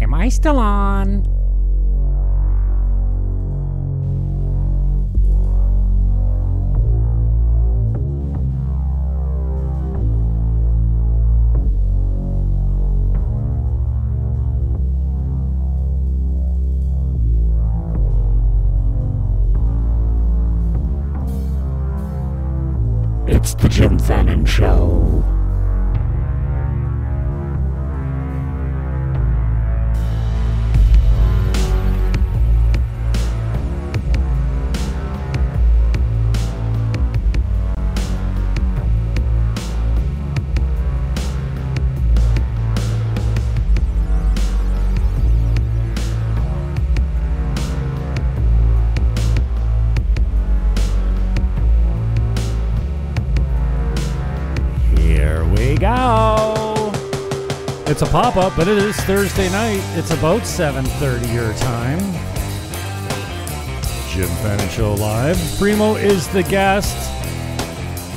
Am I still on? It's the Jim Fannin Show. It's a pop-up, but it is Thursday night. It's about 7:30 your time. Jim Fannin Show Live. Primo is the guest.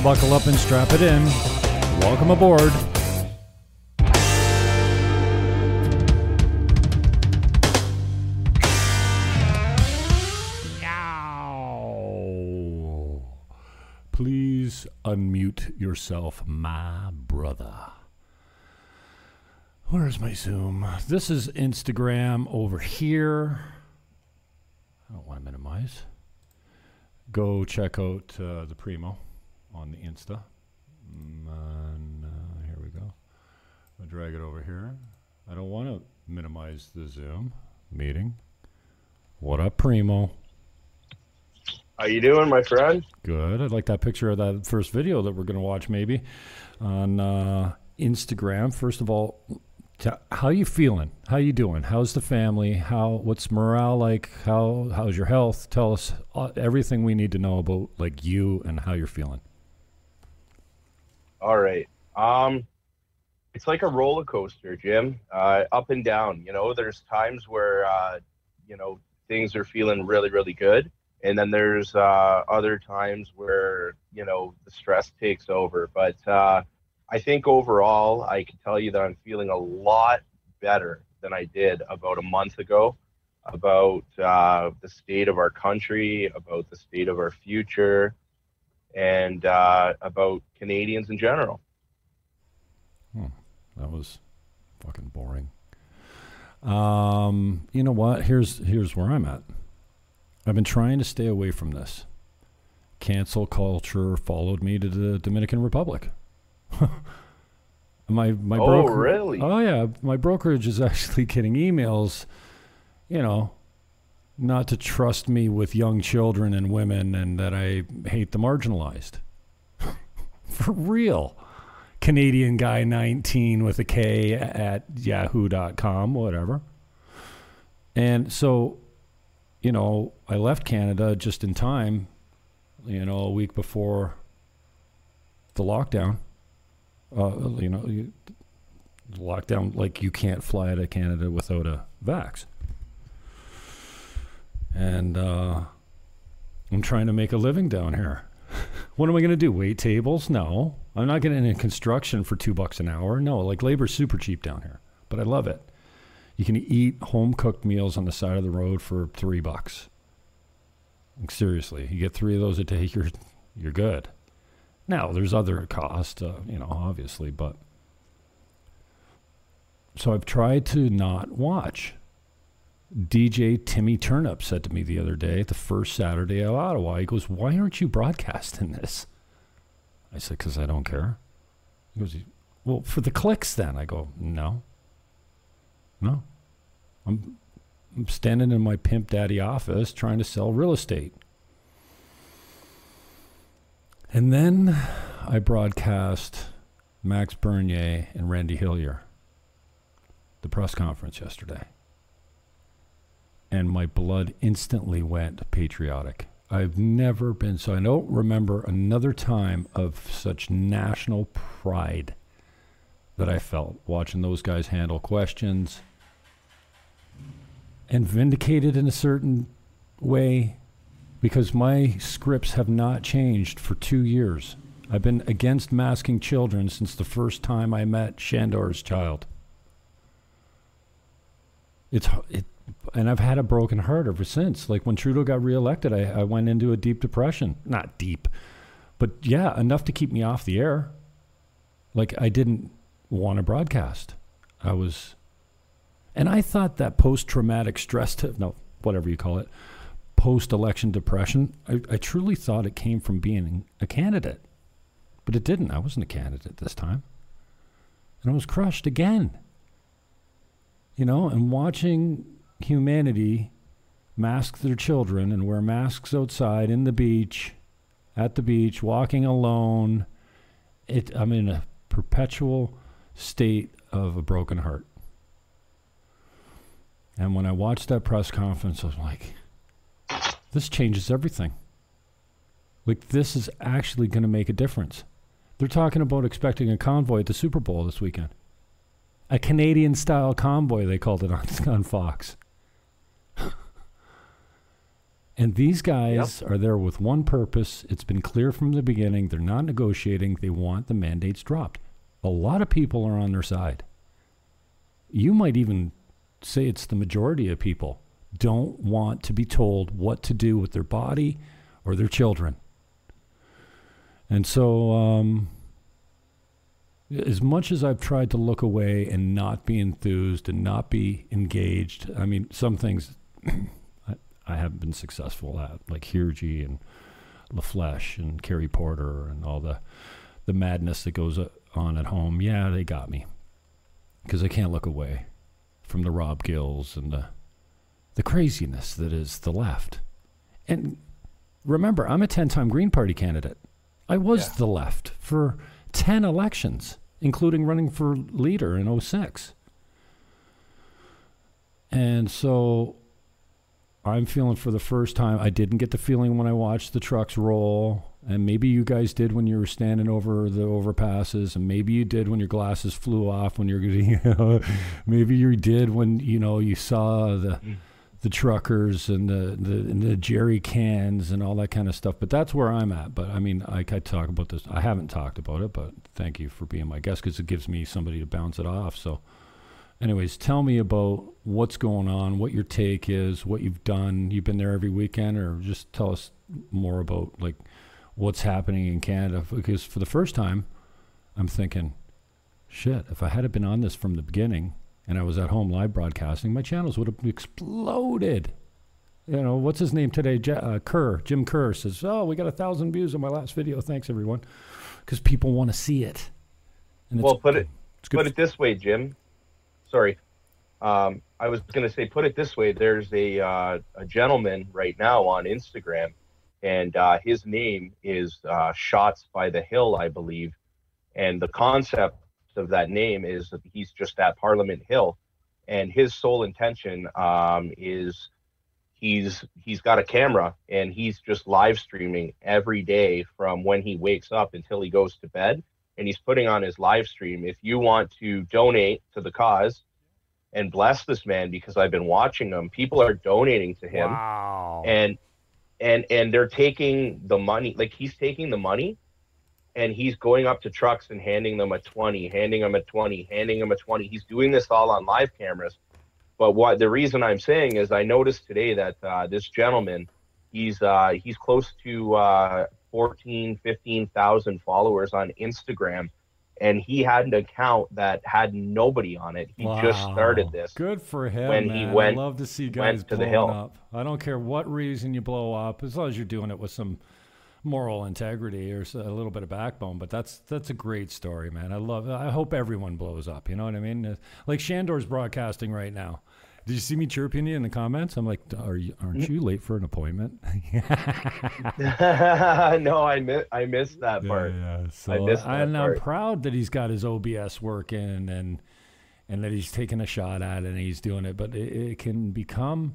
Buckle up and strap it in. Welcome aboard. Yow. Please unmute yourself, my brother. Where's my Zoom? This is Instagram over here. I don't want to minimize. Go check out the Primo on the Insta. And, here we go. I'll drag it over here. I don't want to minimize the Zoom meeting. What up, Primo? How you doing, my friend? Good. I'd like that picture of that first video that we're going to watch maybe on Instagram. First of all, how you feeling? How you doing? How's the family? What's morale like? How's your health? Tell us everything we need to know about like you and how you're feeling. All right. It's like a roller coaster, Jim. Up and down. You know, there's times where things are feeling really, really good, and then there's other times where the stress takes over. But I think overall, I can tell you that I'm feeling a lot better than I did about a month ago about the state of our country, about the state of our future, and about Canadians in general. That was fucking boring. You know what? Here's where I'm at. I've been trying to stay away from this. Cancel culture followed me to the Dominican Republic. my really? Oh yeah, my brokerage is actually getting emails, not to trust me with young children and women, and that I hate the marginalized. For real. Canadian guy 19 with a K at yahoo.com, whatever. And so, I left Canada just in time, a week before the lockdown. Lockdown, like you can't fly to Canada without a vax. And I'm trying to make a living down here. What am I going to do? Wait tables? No. I'm not getting into construction for $2 an hour. No, like labor's super cheap down here, but I love it. You can eat home cooked meals on the side of the road for $3. Like, seriously, you get 3 of those a day, you're good. Now, there's other costs, obviously, but... So I've tried to not watch. DJ Timmy Turnip said to me the other day, the first Saturday of Ottawa, he goes, "Why aren't you broadcasting this?" I said, "Because I don't care." He goes, "Well, for the clicks then." I go, No. I'm standing in my pimp daddy office trying to sell real estate. And then I broadcast Max Bernier and Randy Hillier, the press conference yesterday. And my blood instantly went patriotic. I've never been so, I don't remember another time of such national pride that I felt watching those guys handle questions and vindicated in a certain way, because my scripts have not changed for 2 years. I've been against masking children since the first time I met Shandor's child. And I've had a broken heart ever since. Like when Trudeau got reelected, I went into a deep depression. Not deep, but yeah, enough to keep me off the air. Like I didn't want to broadcast. And I thought that post-traumatic stress, whatever you call it, post-election depression, I truly thought it came from being a candidate, but it didn't. I wasn't a candidate this time. And I was crushed again. You know, and watching humanity mask their children and wear masks outside in the beach, at the beach, walking alone. I'm in a perpetual state of a broken heart. And when I watched that press conference, I was like, this changes everything. Like, this is actually going to make a difference. They're talking about expecting a convoy at the Super Bowl this weekend. A Canadian-style convoy, they called it on Fox. And these guys are there with one purpose. It's been clear from the beginning. They're not negotiating. They want the mandates dropped. A lot of people are on their side. You might even say it's the majority of people don't want to be told what to do with their body or their children. And so as much as I've tried to look away and not be enthused and not be engaged, I mean, some things I haven't been successful at, like Hirji and LaFleche and Carrie Porter and all the madness that goes on at home. Yeah, they got me because I can't look away from the Rob Gills and the craziness that is the left. And remember, I'm a 10-time Green Party candidate. I was the left for 10 elections, including running for leader in 06. And so I'm feeling for the first time, I didn't get the feeling when I watched the trucks roll, and maybe you guys did when you were standing over the overpasses, and maybe you did when your glasses flew off when you're, maybe you did when, you know, you saw the truckers and the jerry cans and all that kind of stuff. But that's where I'm at. But I mean, I could talk about this. I haven't talked about it, but thank you for being my guest because it gives me somebody to bounce it off. So anyways, tell me about what's going on, what your take is, what you've done. You've been there every weekend, or just tell us more about like what's happening in Canada. Because for the first time, I'm thinking, shit, if I had been on this from the beginning, and I was at home live broadcasting, my channels would have exploded. You know, what's his name today? Jim Kerr says, oh, we got 1,000 views on my last video. Thanks, everyone. Because people want to see it. And it's, well, put it this way, Jim. Sorry. I was going to say, put it this way. There's a gentleman right now on Instagram, and his name is Shots by the Hill, I believe. And the concept of that name is that he's just at Parliament Hill, and his sole intention is he's got a camera and he's just live streaming every day from when he wakes up until he goes to bed, and he's putting on his live stream. If you want to donate to the cause, and bless this man, because I've been watching him, people are donating to him. Wow. And they're taking the money, like he's taking the money, and he's going up to trucks and handing them a 20, handing them a 20, handing them a 20. He's doing this all on live cameras. But what the reason I'm saying is I noticed today that this gentleman, he's close to 15,000 followers on Instagram, and he had an account that had nobody on it. He just started this. Good for him, man. I love to see guys blowing up. I don't care what reason you blow up, as long as you're doing it with some moral integrity or a little bit of backbone. But that's a great story, man. I hope everyone blows up. You know what I mean? Like Shandor's broadcasting right now, Did you see me chirping you in the comments? I'm like, aren't you late for an appointment? No, I missed that part. Yeah, yeah. So, I'm proud that he's got his OBS working and that he's taking a shot at it and he's doing it. But it can become,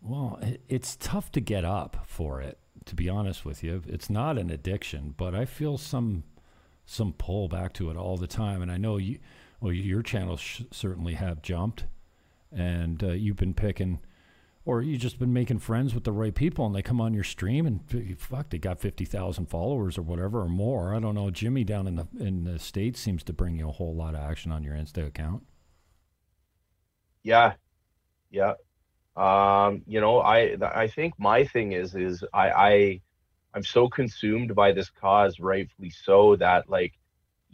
well, it's tough to get up for it, to be honest with you. It's not an addiction, but I feel some pull back to it all the time. And I know you, well, your channels certainly have jumped. And you've been picking, or you've just been making friends with the right people, and they come on your stream, and fuck, they got 50,000 followers or whatever or more. I don't know. Jimmy down in the States seems to bring you a whole lot of action on your Insta account. Yeah, yeah. You know, I think my thing is I'm so consumed by this cause, rightfully so, that like,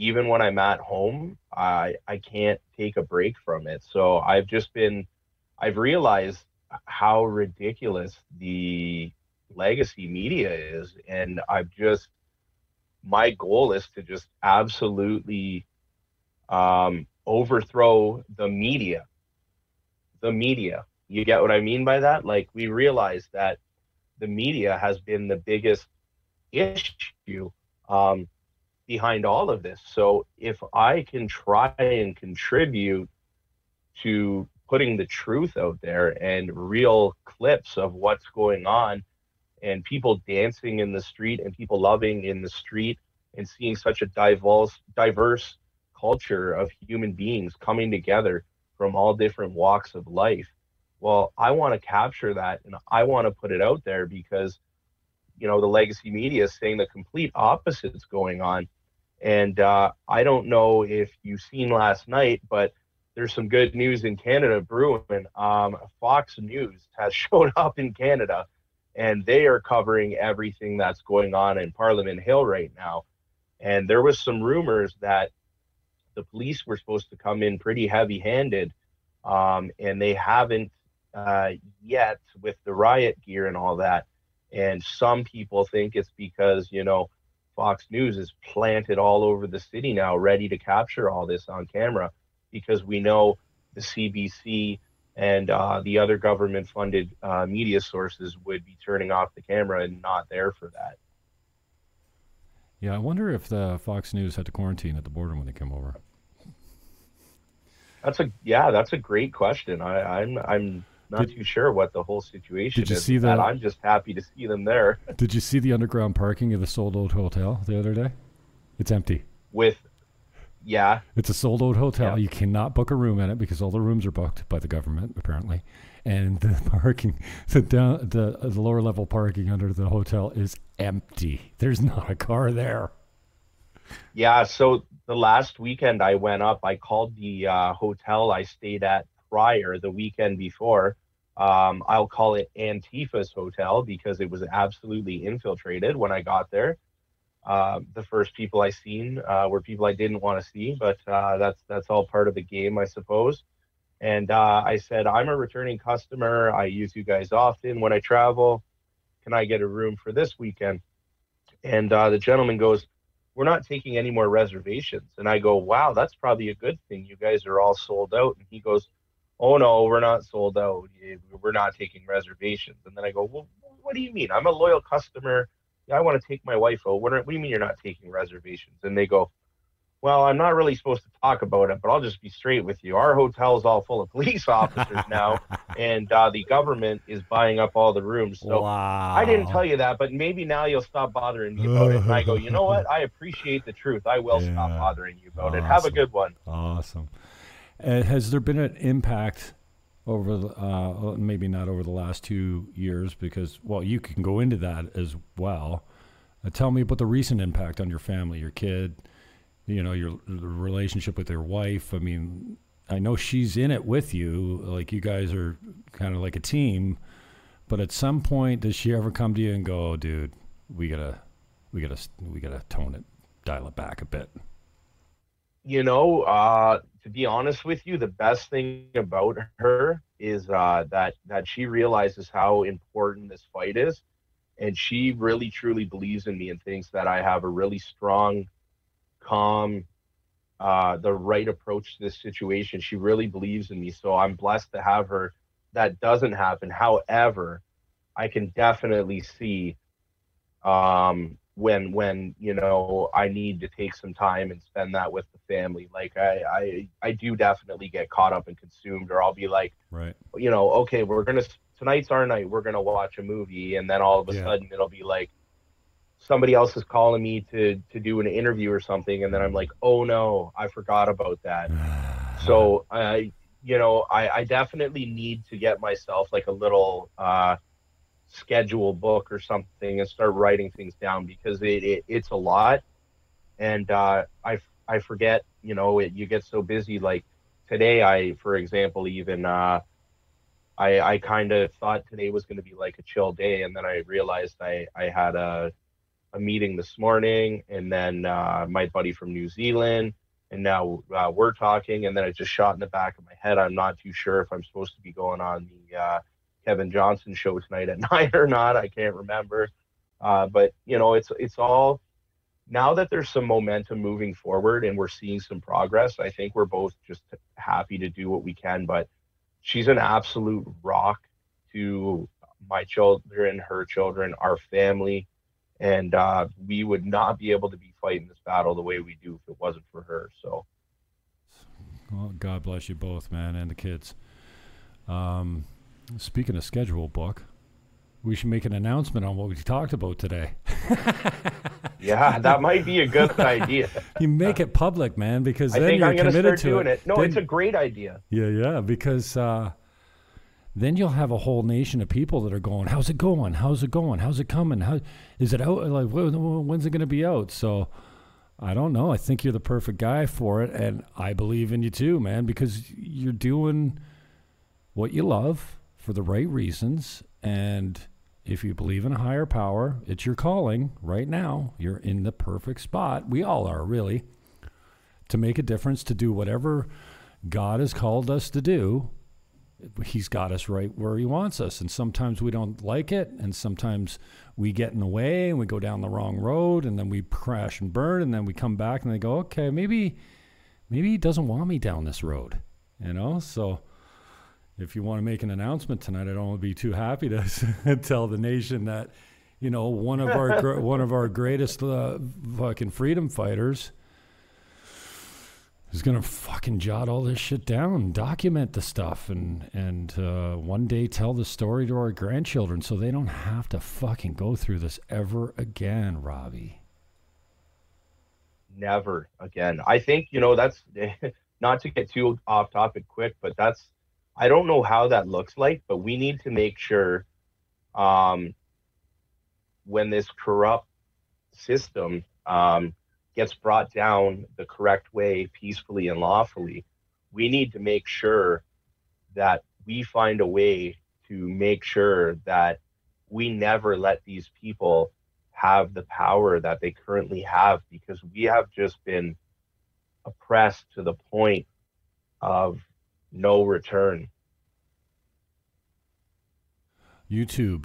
even when I'm at home, I can't take a break from it. So I've realized how ridiculous the legacy media is. And my goal is to just absolutely overthrow the media. The media, you get what I mean by that? Like, we realize that the media has been the biggest issue behind all of this. So if I can try and contribute to putting the truth out there and real clips of what's going on and people dancing in the street and people loving in the street and seeing such a diverse culture of human beings coming together from all different walks of life, well, I want to capture that and I want to put it out there, because, you know, the legacy media is saying the complete opposite is going on. And I don't know if you've seen last night, but there's some good news in Canada brewing. Fox News has showed up in Canada, and they are covering everything that's going on in Parliament Hill right now. And there was some rumors that the police were supposed to come in pretty heavy-handed, and they haven't yet with the riot gear and all that. And some people think it's because, you know, Fox News is planted all over the city now, ready to capture all this on camera, because we know the CBC and the other government-funded media sources would be turning off the camera and not there for that. Yeah, I wonder if the Fox News had to quarantine at the border when they came over. That's a great question. I'm not too sure what the whole situation is. Did you see that? I'm just happy to see them there. Did you see the underground parking of the Sold Out Hotel the other day? It's empty. It's a sold out hotel. Yeah. You cannot book a room in it because all the rooms are booked by the government, apparently. And the parking, the lower level parking under the hotel is empty. There's not a car there. Yeah. So the last weekend I went up, I called the hotel I stayed at prior, the weekend before. I'll call it Antifa's hotel because it was absolutely infiltrated when I got there. The first people I seen were people I didn't want to see, but that's all part of the game, I suppose. And I said, I'm a returning customer. I use you guys often when I travel. Can I get a room for this weekend? And the gentleman goes, we're not taking any more reservations. And I go, wow, that's probably a good thing. You guys are all sold out. And he goes, oh no, we're not sold out. We're not taking reservations. And then I go, well, what do you mean? I'm a loyal customer. I want to take my wife out. What do you mean you're not taking reservations? And they go, well, I'm not really supposed to talk about it, but I'll just be straight with you. Our hotel's all full of police officers now, and the government is buying up all the rooms. So wow. I didn't tell you that, but maybe now you'll stop bothering me about it. And I go, you know what? I appreciate the truth. I will stop bothering you about it. Have a good one. Awesome. Has there been an impact over maybe not over the last 2 years, because, well, you can go into that as well. Tell me about the recent impact on your family, your kid, you know, the relationship with your wife. I mean, I know she's in it with you, like you guys are kind of like a team, but at some point, does she ever come to you and go, oh, dude, we gotta dial it back a bit? You know, to be honest with you, the best thing about her is that she realizes how important this fight is, and she really truly believes in me and thinks that I have a really strong, calm, the right approach to this situation. She really believes in me, so I'm blessed to have her. That doesn't happen. However, I can definitely see when you know, I need to take some time and spend that with the family. Like I do definitely get caught up and consumed, or I'll be like, right, you know, okay, we're gonna, tonight's our night, we're gonna watch a movie, and then all of a sudden it'll be like somebody else is calling me to do an interview or something, and then I'm like, oh no, I forgot about that. So I definitely need to get myself like a little schedule book or something and start writing things down, because it's a lot, and I forget, you know, you get so busy. Like today, I kind of thought today was going to be like a chill day, and then I realized I had a meeting this morning, and then my buddy from New Zealand, and now we're talking, and then it just shot in the back of my head, I'm not too sure if I'm supposed to be going on the Kevin Johnson show tonight at 9 or not. I can't remember. But, you know, it's all, now that there's some momentum moving forward and we're seeing some progress, I think we're both just happy to do what we can. But she's an absolute rock to my children, her children, our family. And we would not be able to be fighting this battle the way we do if it wasn't for her. So, well, God bless you both, man, and the kids. Speaking of schedule book, we should make an announcement on what we talked about today. Yeah, that might be a good idea. You make it public, man, because then you're committed to it. No, it's a great idea. Yeah, because then you'll have a whole nation of people that are going, how's it going? How's it going? How's it coming? How is it out? Like, when's it going to be out? So I don't know. I think you're the perfect guy for it, and I believe in you too, man, because you're doing what you love for the right reasons, and if you believe in a higher power, it's your calling right now. You're in the perfect spot. We all are, really, to make a difference, to do whatever God has called us to do. He's got us right where he wants us, and sometimes we don't like it, and sometimes we get in the way and we go down the wrong road, and then we crash and burn, and then we come back and they go, okay, maybe he doesn't want me down this road, you know. So if you want to make an announcement tonight, I'd only be too happy to tell the nation that, you know, one of our greatest fucking freedom fighters is gonna fucking jot all this shit down, document the stuff, and one day tell the story to our grandchildren so they don't have to fucking go through this ever again, Robbie. Never again. I think, you know, that's not to get too off topic quick, but that's, I don't know how that looks like, but we need to make sure when this corrupt system gets brought down the correct way, peacefully and lawfully, we need to make sure that we find a way to make sure that we never let these people have the power that they currently have, because we have just been oppressed to the point of no return. YouTube,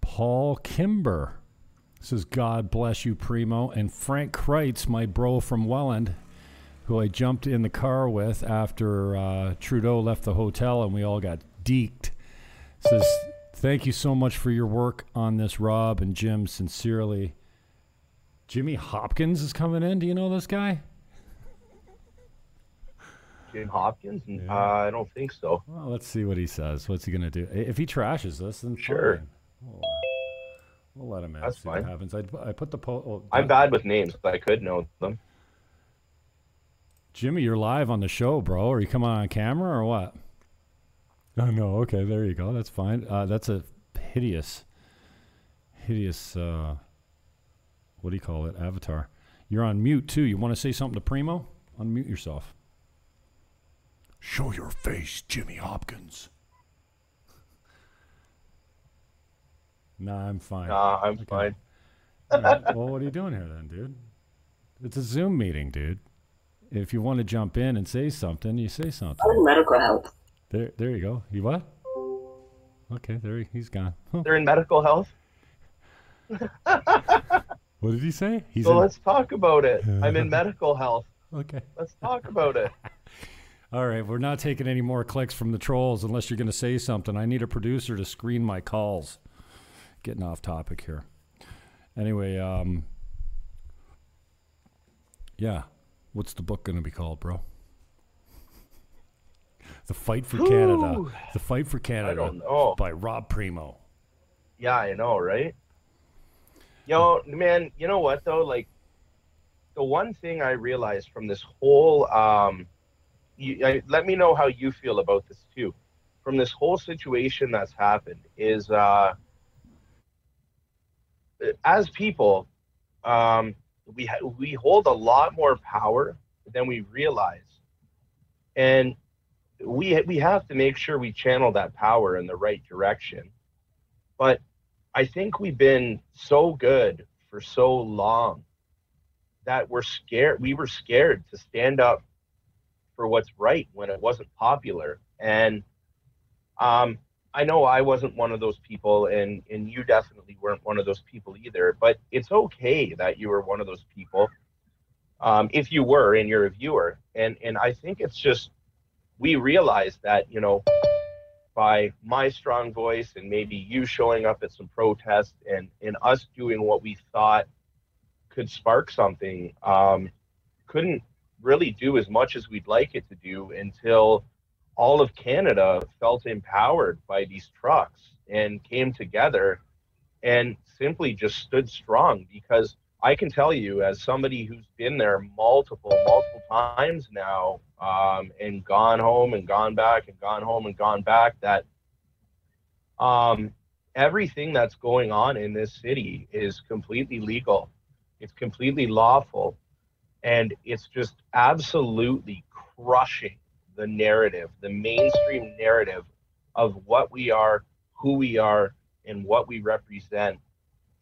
Paul Kimber says, God bless you, Primo. And Frank Kreitz, my bro from Welland, who I jumped in the car with after Trudeau left the hotel and we all got deked, says, thank you so much for your work on this, Rob and Jim, sincerely. Jimmy Hopkins is coming in. Do you know this guy? Jim Hopkins? Yeah. I don't think so. Well, let's see what he says. What's he going to do? If he trashes this, then sure. We'll let him in. That's fine. What happens. I put the poll. Oh, I'm bad with names, but I could know them. Jimmy, you're live on the show, bro. Are you coming on camera or what? Oh, no. Okay, there you go. That's fine. That's a hideous, what do you call it, avatar. You're on mute, too. You want to say something to Primo? Unmute yourself. Show your face, Jimmy Hopkins. Nah, I'm fine. Nah, I'm okay. Fine. Right. Well, what are you doing here then, dude? It's a Zoom meeting, dude. If you want to jump in and say something, you say something. Oh, medical help. There you go. You what? Okay, he's gone. Huh. They're in medical health? What did he say? Let's talk about it. I'm in medical health. Okay. Let's talk about it. All right, we're not taking any more clicks from the trolls unless you're going to say something. I need a producer to screen my calls. Getting off topic here. Anyway, yeah. What's the book going to be called, bro? The Fight for Canada. The Fight for Canada. I don't know. By Rob Primo. Yeah, I know, right? Yo, man, you know what, though? Like, the one thing I realized from this whole... let me know how you feel about this, too. From this whole situation that's happened is... as people, we hold a lot more power than we realize. And... we have to make sure we channel that power in the right direction. But I think we've been so good for so long that we're scared. We were scared to stand up for what's right when it wasn't popular. And I know I wasn't one of those people, and you definitely weren't one of those people either, but it's okay that you were one of those people, if you were and you're a viewer. And I think it's just, we realized that, you know, by my strong voice and maybe you showing up at some protests and us doing what we thought could spark something, couldn't really do as much as we'd like it to do until all of Canada felt empowered by these trucks and came together and simply just stood strong. Because I can tell you, as somebody who's been there multiple times now, and gone home and gone back and gone home and gone back, that everything that's going on in this city is completely legal. It's completely lawful. And it's just absolutely crushing the narrative, the mainstream narrative of what we are, who we are, and what we represent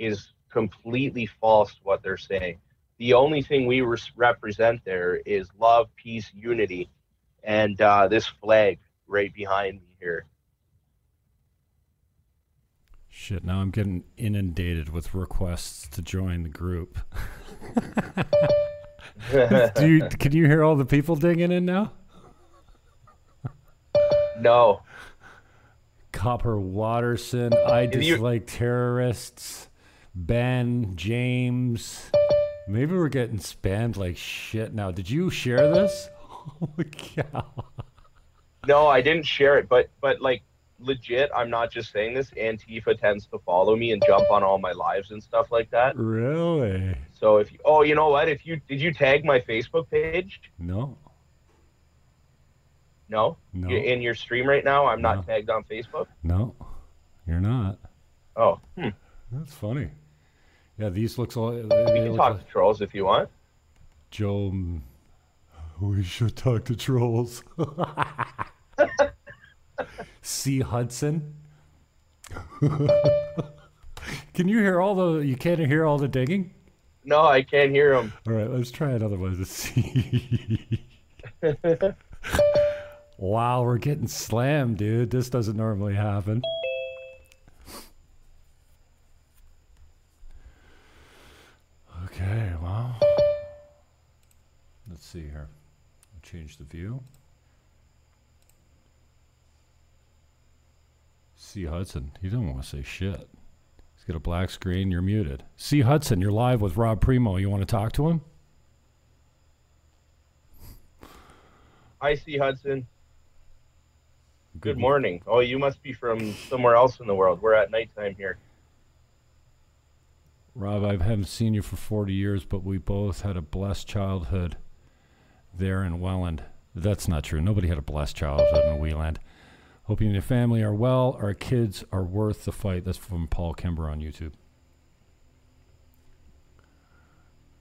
is completely false what they're saying. The only thing we represent there is love, peace, unity, and this flag right behind me here. Shit, now I'm getting inundated with requests to join the group. Can you hear all the people digging in now? No. Copper Watterson, I dislike terrorists. Ben, James, maybe we're getting spammed like shit now. Did you share this? Holy cow. No, I didn't share it, but like legit, I'm not just saying this. Antifa tends to follow me and jump on all my lives and stuff like that. Really? So if you, oh, you know what? If you, did you tag my Facebook page? No. No? No. You're in your stream right now, I'm not tagged on Facebook? No, you're not. Oh, that's funny. Yeah, these looks all... We can talk to trolls if you want. Joe, we should talk to trolls. C. Hudson. Can you hear all the... You can't hear all the digging? No, I can't hear them. All right, let's try another one to see. Wow, we're getting slammed, dude. This doesn't normally happen. Okay, well, let's see here. I'll change the view. C. Hudson, he doesn't want to say shit. He's got a black screen, you're muted. C. Hudson, you're live with Rob Primo. You want to talk to him? Hi, C. Hudson. Good morning. Oh, you must be from somewhere else in the world. We're at nighttime here. Rob, I haven't seen you for 40 years, but we both had a blessed childhood there in Welland. That's not true. Nobody had a blessed childhood in Welland. Hope you and your family are well. Our kids are worth the fight. That's from Paul Kimber on YouTube.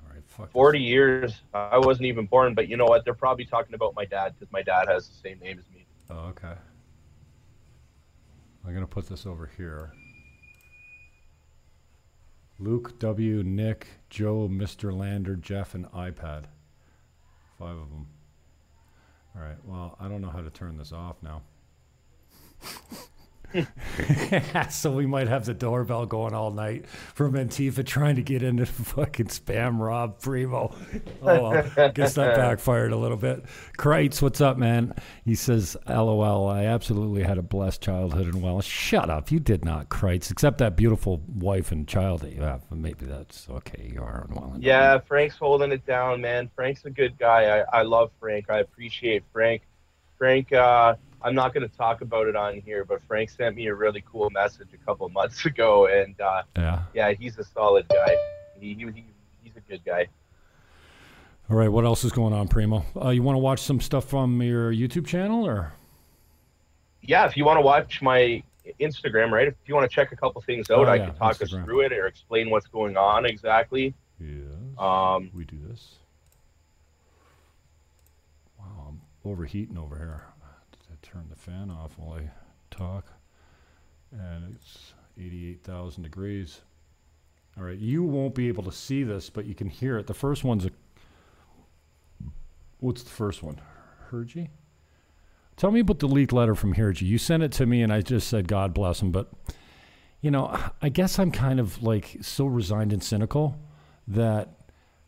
All right, fuck 40 this. Years. I wasn't even born, but you know what? They're probably talking about my dad because my dad has the same name as me. Oh, okay. I'm going to put this over here. Luke, W, Nick, Joe, Mr. Lander, Jeff, and iPad. 5 of them. All right, well, I don't know how to turn this off now. So we might have the doorbell going all night from Antifa trying to get into fucking spam Rob Primo. Oh, well, I guess that backfired a little bit. Kreitz, what's up, man? He says, LOL, I absolutely had a blessed childhood and well. Shut up. You did not, Kreitz, except that beautiful wife and child that you have. Maybe that's okay. You are unwell. Yeah, Frank's holding it down, man. Frank's a good guy. I love Frank. I appreciate Frank. Frank, I'm not going to talk about it on here, but Frank sent me a really cool message a couple of months ago, and yeah, he's a solid guy. He's a good guy. All right, what else is going on, Primo? You want to watch some stuff from your YouTube channel, or? Yeah, if you want to watch my Instagram, right? If you want to check a couple things out, I can talk us through it or explain what's going on exactly. Yeah. We do this. Wow, I'm overheating over here. Turn the fan off while I talk, and it's 88,000 degrees. All right, you won't be able to see this, but you can hear it. The first one's what's the first one? Hirji? Tell me about the leaked letter from Hirji. You sent it to me, and I just said, God bless him. But, you know, I guess I'm kind of, like, so resigned and cynical that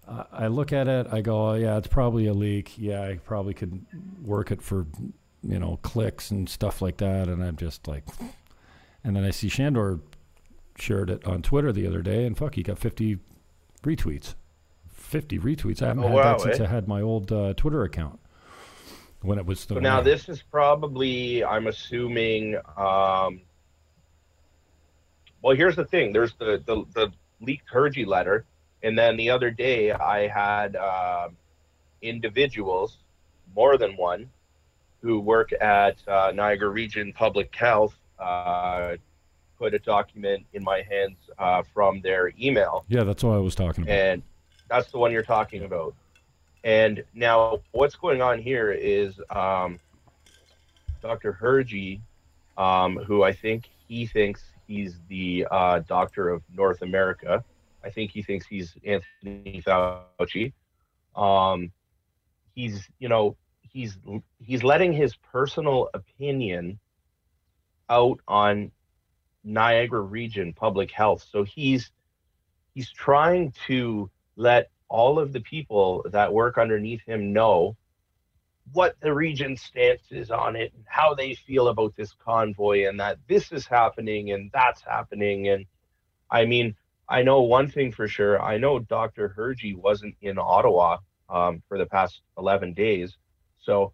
I look at it, I go, oh, yeah, it's probably a leak. Yeah, I probably could work it for, you know, clicks and stuff like that, and I'm just like, and then I see Shandor shared it on Twitter the other day, and fuck, he got 50 retweets. I haven't had that since I had my old Twitter account when it was still. So now this is probably, I'm assuming. Well, here's the thing: there's the leaked Hirji letter, and then the other day I had individuals, more than one, who work at Niagara Region Public Health, put a document in my hands from their email. Yeah, that's what I was talking about. And that's the one you're talking about. And now what's going on here is Dr. Hirji, who I think he thinks he's the doctor of North America. I think he thinks he's Anthony Fauci. He's, you know, he's letting his personal opinion out on Niagara Region Public Health. So he's trying to let all of the people that work underneath him know what the region's stance is on it and how they feel about this convoy and that this is happening and that's happening. And I mean, I know one thing for sure. I know Dr. Hirji wasn't in Ottawa for the past 11 days. So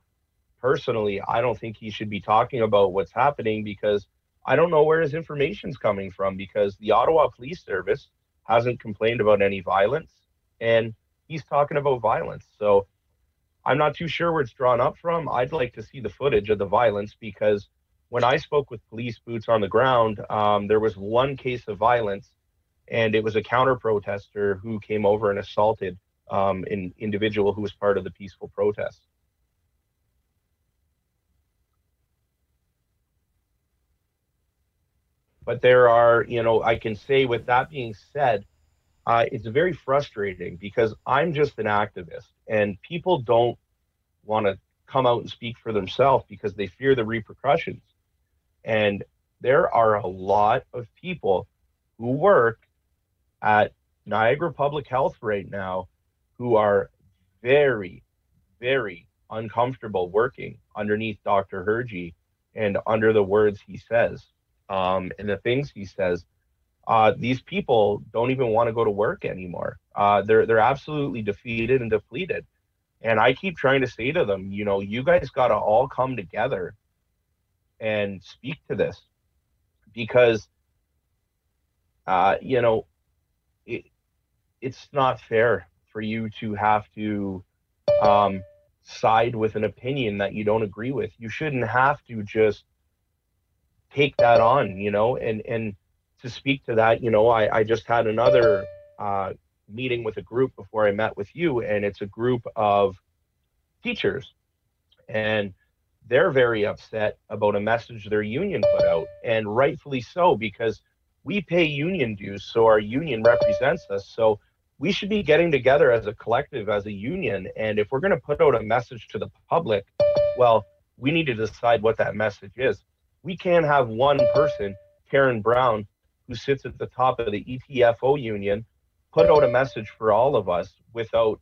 personally, I don't think he should be talking about what's happening because I don't know where his information's coming from because the Ottawa Police Service hasn't complained about any violence and he's talking about violence. So I'm not too sure where it's drawn up from. I'd like to see the footage of the violence because when I spoke with police boots on the ground, there was one case of violence and it was a counter protester who came over and assaulted an individual who was part of the peaceful protest. But there are, you know, I can say with that being said, it's very frustrating because I'm just an activist and people don't want to come out and speak for themselves because they fear the repercussions. And there are a lot of people who work at Niagara Public Health right now who are very, very uncomfortable working underneath Dr. Hirji and under the words he says. And the things he says, these people don't even want to go to work anymore. They're absolutely defeated and depleted. And I keep trying to say to them, you know, you guys got to all come together and speak to this because, you know, it's not fair for you to have to side with an opinion that you don't agree with. You shouldn't have to just take that on, you know, and to speak to that, you know, I just had another meeting with a group before I met with you, and it's a group of teachers, and they're very upset about a message their union put out, and rightfully so, because we pay union dues, so our union represents us, so we should be getting together as a collective, as a union, and if we're going to put out a message to the public, well, we need to decide what that message is. We can't have one person, Karen Brown, who sits at the top of the ETFO union, put out a message for all of us without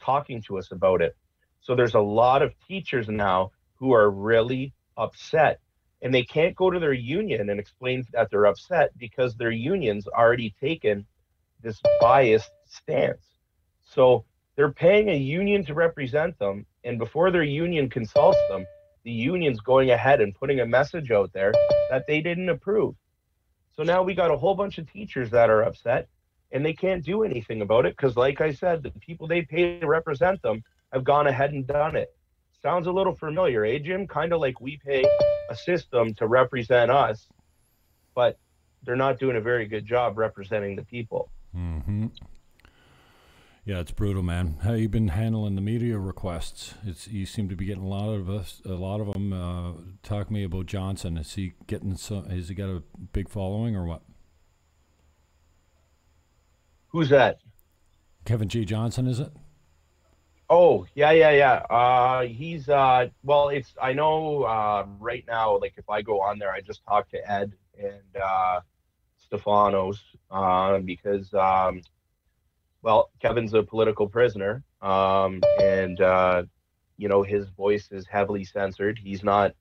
talking to us about it. So there's a lot of teachers now who are really upset, and they can't go to their union and explain that they're upset because their union's already taken this biased stance. So they're paying a union to represent them, and before their union consults them, the union's going ahead and putting a message out there that they didn't approve. So now we got a whole bunch of teachers that are upset, and they can't do anything about it because, like I said, the people they pay to represent them have gone ahead and done it. Sounds a little familiar, eh, Jim? Kind of like we pay a system to represent us, but they're not doing a very good job representing the people. Mm-hmm. Yeah, it's brutal, man. How you been handling the media requests? You seem to be getting a lot of them. Talk to me about Johnson. Is he getting some? Has he got a big following or what? Who's that? Kevin G. Johnson, is it? Oh, yeah. He's, well, it's, I know right now, like if I go on there, I just talk to Ed and Stefanos because, well, Kevin's a political prisoner and, you know, his voice is heavily censored. He's not,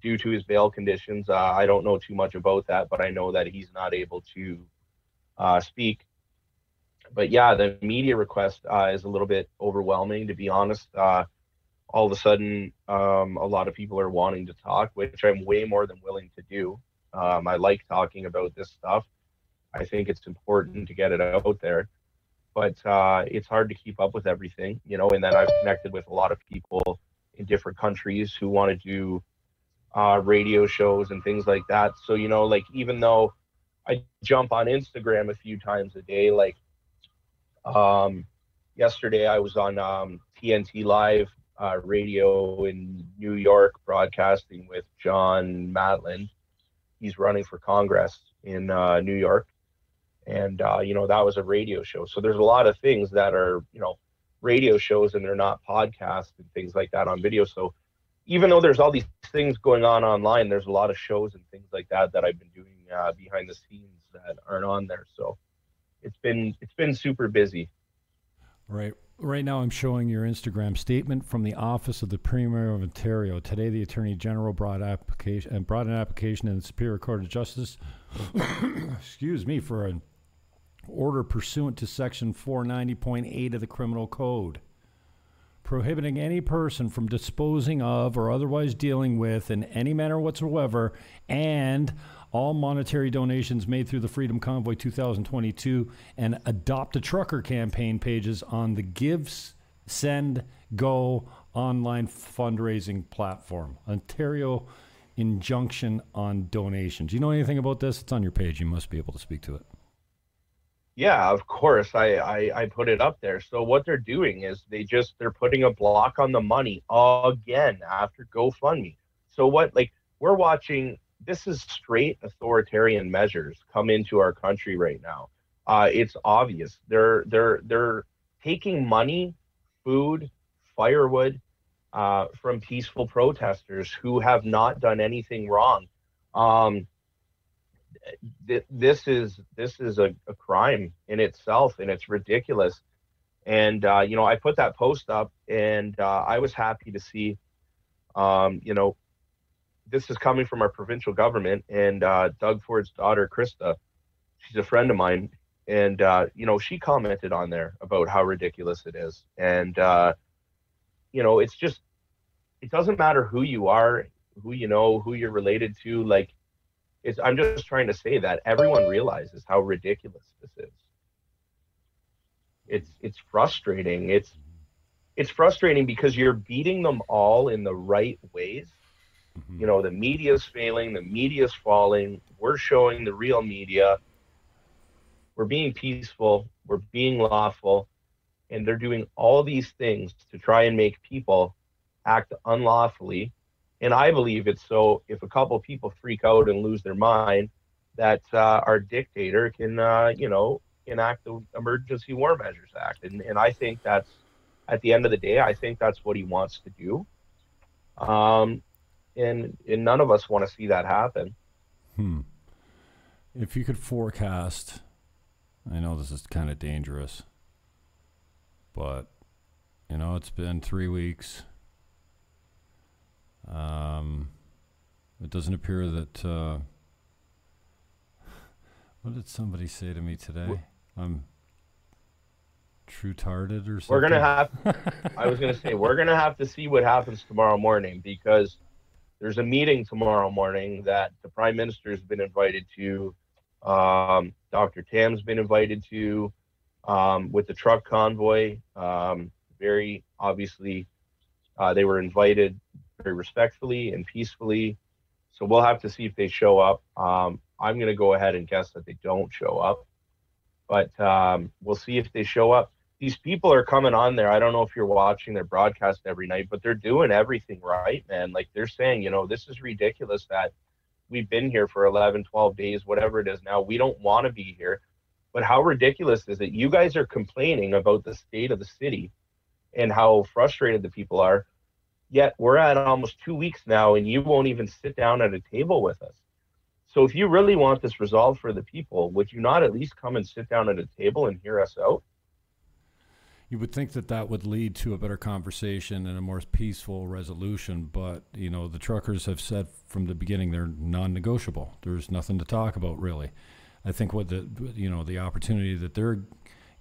due to his bail conditions, I don't know too much about that, but I know that he's not able to speak. But yeah, the media request is a little bit overwhelming, to be honest. All of a sudden, a lot of people are wanting to talk, which I'm way more than willing to do. I like talking about this stuff. I think it's important to get it out there, but it's hard to keep up with everything, you know, and then I've connected with a lot of people in different countries who want to do radio shows and things like that. So, you know, like, even though I jump on Instagram a few times a day, like, yesterday I was on TNT Live radio in New York broadcasting with John Matlin. He's running for Congress in New York. And, you know, that was a radio show. So there's a lot of things that are, you know, radio shows and they're not podcasts and things like that on video. So even though there's all these things going on online, there's a lot of shows and things like that that I've been doing behind the scenes that aren't on there. So it's been super busy. Right now I'm showing your Instagram statement from the office of the Premier of Ontario. Today the Attorney General brought an application in the Superior Court of Justice excuse me, for an order pursuant to section 490.8 of the Criminal Code, prohibiting any person from disposing of or otherwise dealing with in any manner whatsoever and all monetary donations made through the Freedom Convoy 2022 and Adopt a Trucker campaign pages on the Gives, Send, Go online fundraising platform. Ontario injunction on donations. You know anything about this? It's on your page. You must be able to speak to it. Yeah, of course. I put it up there. So what they're doing is they're putting a block on the money again after GoFundMe. So what, like, we're watching... This is straight authoritarian measures come into our country right now. It's obvious. They're taking money, food, firewood from peaceful protesters who have not done anything wrong. This is a crime in itself, and it's ridiculous. And you know, I put that post up, and I was happy to see, you know. This is coming from our provincial government, and Doug Ford's daughter, Krista, she's a friend of mine. And, you know, she commented on there about how ridiculous it is. And, you know, it's just, it doesn't matter who you are, who you know, who you're related to. Like, I'm just trying to say that everyone realizes how ridiculous this is. It's frustrating. It's frustrating because you're beating them all in the right ways. You know, the media's failing, the media's falling. We're showing the real media. We're being peaceful. We're being lawful. And they're doing all these things to try and make people act unlawfully. And I believe it's so if a couple of people freak out and lose their mind, that our dictator can, you know, enact the Emergency War Measures Act. And I think that's, at the end of the day, I think that's what he wants to do. and none of us want to see that happen. If you could forecast, I know this is kind of dangerous, but you know, it's been 3 weeks. It doesn't appear that, what did somebody say to me today? I'm true-tarded or something. We're going to have, I was going to say, we're going to have to see what happens tomorrow morning, because there's a meeting tomorrow morning that the Prime Minister's been invited to, Dr. Tam's been invited to, with the truck convoy. Very obviously, they were invited very respectfully and peacefully. So we'll have to see if they show up. I'm going to go ahead and guess that they don't show up, but we'll see if they show up. These people are coming on there. I don't know if you're watching their broadcast every night, but they're doing everything right, man. Like, they're saying, you know, this is ridiculous that we've been here for 11, 12 days, whatever it is now. We don't want to be here. But how ridiculous is it? You guys are complaining about the state of the city and how frustrated the people are. Yet we're at almost 2 weeks now, and you won't even sit down at a table with us. So if you really want this resolved for the people, would you not at least come and sit down at a table and hear us out? You would think that that would lead to a better conversation and a more peaceful resolution. But, you know, the truckers have said from the beginning they're non-negotiable. There's nothing to talk about, really. I think what the, you know, the opportunity that they're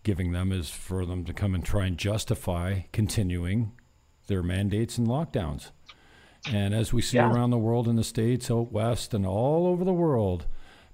giving them is for them to come and try and justify continuing their mandates and lockdowns. And as we see around the world, in the States, out west, and all over the world,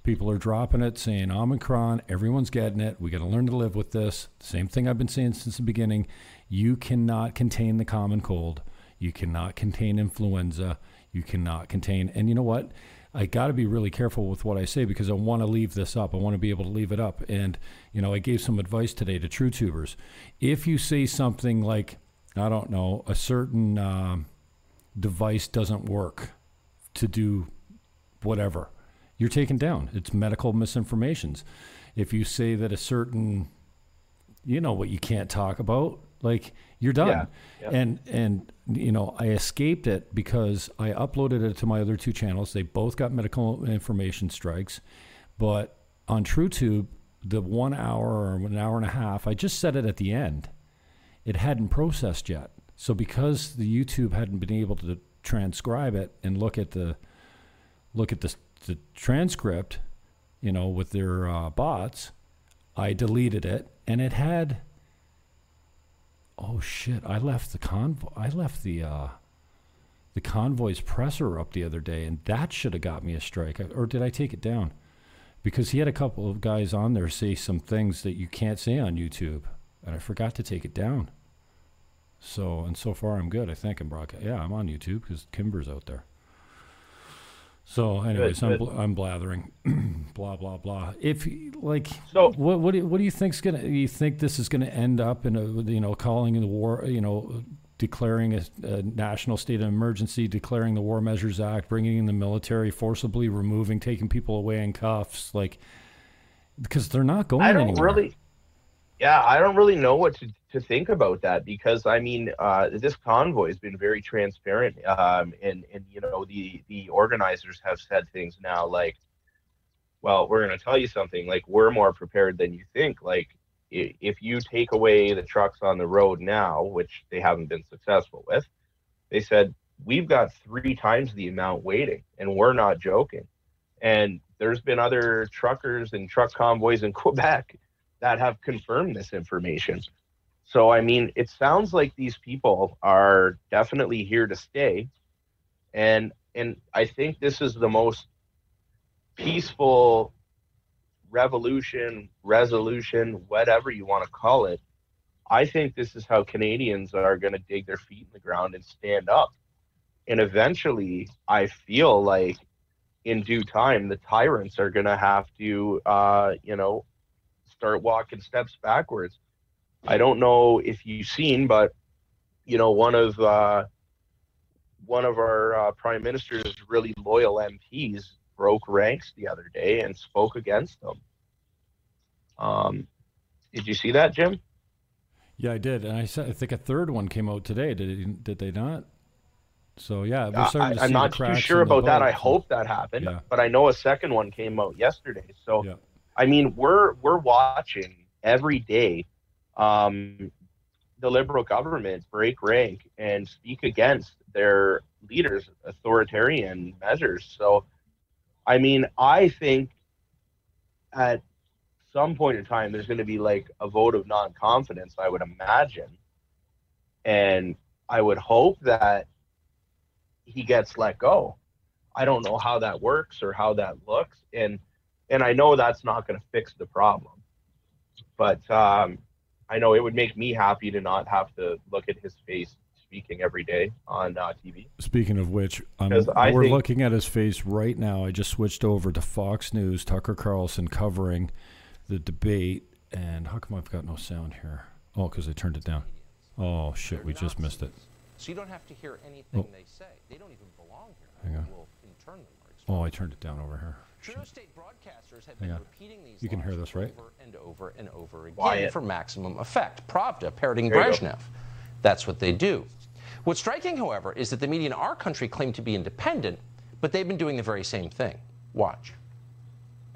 people are dropping it, saying Omicron, everyone's getting it. We got to learn to live with this. Same thing I've been saying since the beginning. You cannot contain the common cold. You cannot contain influenza. You cannot contain, and you know what? I got to be really careful with what I say, because I want to leave this up. I want to be able to leave it up. And, you know, I gave some advice today to TrueTubers. If you say something like, I don't know, a certain device doesn't work to do whatever, you're taken down. It's medical misinformations. If you say that a certain, you know what you can't talk about, like, you're done. And you know, I escaped it because I uploaded it to my other two channels. They both got medical information strikes, but on TrueTube, the 1 hour or an hour and a half, I just said it at the end. It hadn't processed yet. So because the YouTube hadn't been able to transcribe it and look at the transcript, you know, with their bots, I deleted it, and it had, oh shit, I left the convoy's presser up the other day, and that should have got me a strike. Or did I take it down? Because he had a couple of guys on there say some things that you can't say on YouTube, and I forgot to take it down. So, and so far I'm good. I think I'm broadcast. Yeah, I'm on YouTube because Kimber's out there. So anyways, good, I'm blathering, blah, blah, blah. If like, so what do you think's gonna, you think this is gonna end up in a, you know, calling in the war, you know, declaring a national state of emergency, declaring the War Measures Act, bringing in the military, forcibly removing, taking people away in cuffs, like, because they're not going anywhere. I don't really know what to think about that, because I mean, this convoy has been very transparent, and you know, the organizers have said things now like, well, we're going to tell you something, like, we're more prepared than you think. Like, if you take away the trucks on the road now, which they haven't been successful with, they said we've got 3 times the amount waiting, and we're not joking. And there's been other truckers and truck convoys in Quebec that have confirmed this information. So, I mean, it sounds like these people are definitely here to stay. And I think this is the most peaceful revolution, resolution, whatever you want to call it. I think this is how Canadians are going to dig their feet in the ground and stand up. And eventually, I feel like in due time, the tyrants are going to have to, you know, start walking steps backwards. I don't know if you've seen, but you know, one of our prime minister's really loyal MPs broke ranks the other day and spoke against them. Did you see that, Jim? Yeah, I did, and I think a third one came out today. Did they not? So yeah, we're starting to see the cracks in the boat. I'm not too sure about that. I hope that happened, but I know a second one came out yesterday. So I mean, we're watching every day the Liberal government break rank and speak against their leaders' authoritarian measures. So, I mean, I think at some point in time there's going to be like a vote of non-confidence, I would imagine, and I would hope that he gets let go. I don't know how that works or how that looks, and I know that's not going to fix the problem, but I know it would make me happy to not have to look at his face speaking every day on TV. Speaking of which, we're looking at his face right now. I just switched over to Fox News, Tucker Carlson covering the debate. And how come I've got no sound here? Oh, because I turned it down. Oh, shit, we just missed it. So you don't have to hear anything they say. They don't even belong here. Hang on. Oh, I turned it down over here. Trudeau state broadcasters have been repeating these you can hear this, right? Over and over and over again for maximum effect. Pravda parroting Brezhnev. That's what they do. What's striking, however, is that the media in our country claim to be independent, but they've been doing the very same thing. Watch.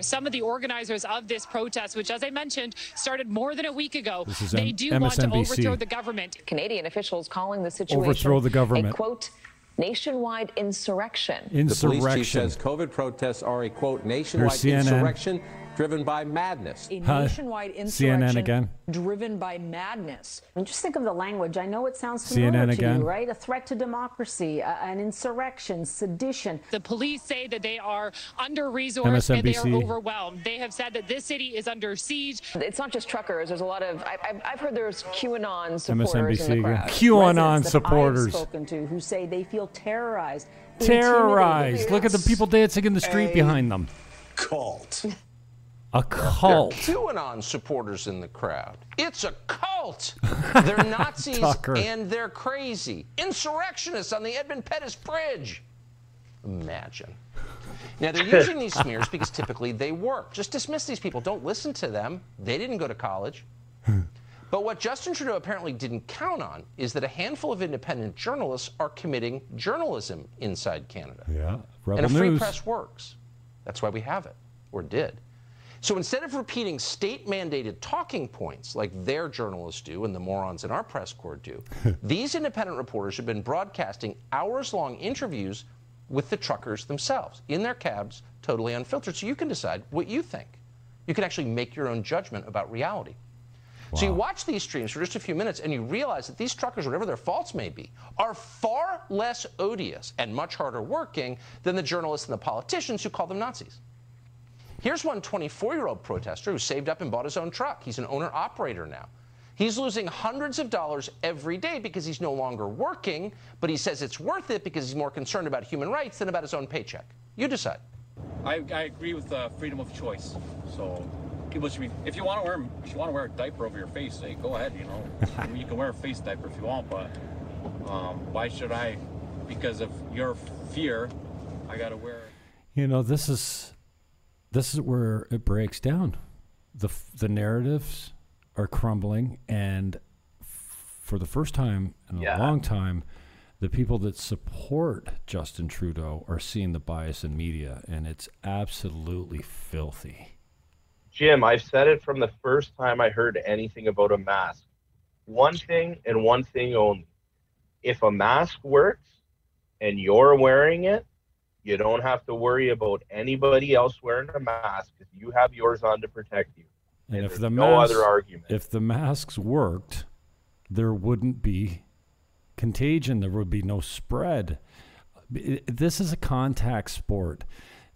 Some of the organizers of this protest, which, as I mentioned, started more than a week ago, they do want to overthrow the government. Canadian officials calling the situation overthrow the government. A, quote, nationwide insurrection. The police chief says COVID protests are a, quote, nationwide insurrection driven by madness. A nationwide insurrection CNN again. Driven by madness. And just think of the language. I know it sounds familiar to you, right? A threat to democracy, an insurrection, sedition. The police say that they are under-resourced and they are overwhelmed. They have said that this city is under siege. It's not just truckers. There's a lot of, I've heard there's QAnon supporters in the crowd. QAnon supporters. I've spoken to who say they feel terrorized. Terrorized. Look at the people dancing in the street behind them. Cult. A cult. There are QAnon supporters in the crowd. It's a cult. They're Nazis and they're crazy. Insurrectionists on the Edmund Pettus Bridge. Imagine. Now, they're using these smears because typically they work. Just dismiss these people. Don't listen to them. They didn't go to college. But what Justin Trudeau apparently didn't count on is that a handful of independent journalists are committing journalism inside Canada. Yeah, Rebel and a free news. Press works. That's why we have it, or did. So instead of repeating state-mandated talking points like their journalists do and the morons in our press corps do, these independent reporters have been broadcasting hours-long interviews with the truckers themselves, in their cabs, totally unfiltered, so you can decide what you think. You can actually make your own judgment about reality. Wow. So you watch these streams for just a few minutes and you realize that these truckers, whatever their faults may be, are far less odious and much harder working than the journalists and the politicians who call them Nazis. Here's one 24-year-old protester who saved up and bought his own truck. He's an owner-operator now. He's losing hundreds of dollars every day because he's no longer working, but he says it's worth it because he's more concerned about human rights than about his own paycheck. You decide. I agree with freedom of choice. So people should be, if you want to wear a diaper over your face, hey, go ahead, you know. You can wear a face diaper if you want, but why should I, because of your fear, I got to wear... You know, this is where it breaks down. The narratives are crumbling, and for the first time in a long time, the people that support Justin Trudeau are seeing the bias in media, and it's absolutely filthy. Jim, I've said it from the first time I heard anything about a mask. One thing and one thing only. If a mask works and you're wearing it, you don't have to worry about anybody else wearing a mask because you have yours on to protect you. And if the no other argument. If the masks worked, there wouldn't be contagion. There would be no spread. This is a contact sport.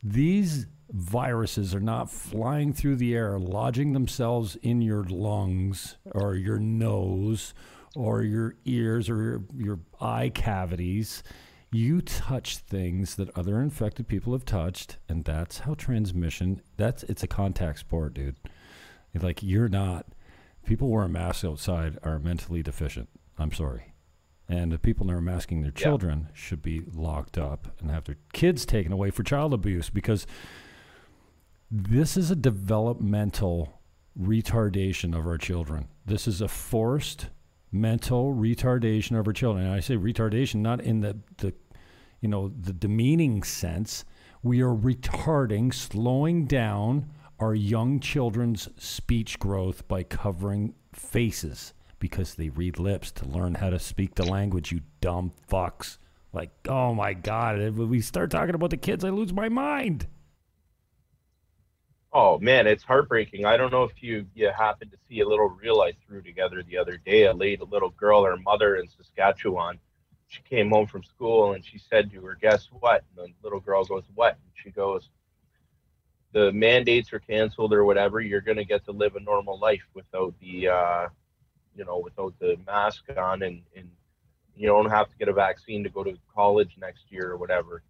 These viruses are not flying through the air, lodging themselves in your lungs or your nose or your ears or your eye cavities. You touch things that other infected people have touched, and that's how transmission, it's a contact sport, dude. Like, you're not, people wearing masks outside are mentally deficient. I'm sorry. And the people that are masking their children should be locked up and have their kids taken away for child abuse, because this is a developmental retardation of our children. This is a forced mental retardation of our children. And I say retardation not in the you know, the demeaning sense, we are retarding, slowing down our young children's speech growth by covering faces because they read lips to learn how to speak the language, you dumb fucks. Like, oh my God, when we start talking about the kids, I lose my mind. Oh man, it's heartbreaking. I don't know if you happened to see a little reel I threw together the other day. I laid a little girl, her mother in Saskatchewan. She came home from school and she said to her, guess what? And the little girl goes, what? And she goes, the mandates are canceled or whatever. You're going to get to live a normal life without the, you know, without the mask on, and you don't have to get a vaccine to go to college next year or whatever.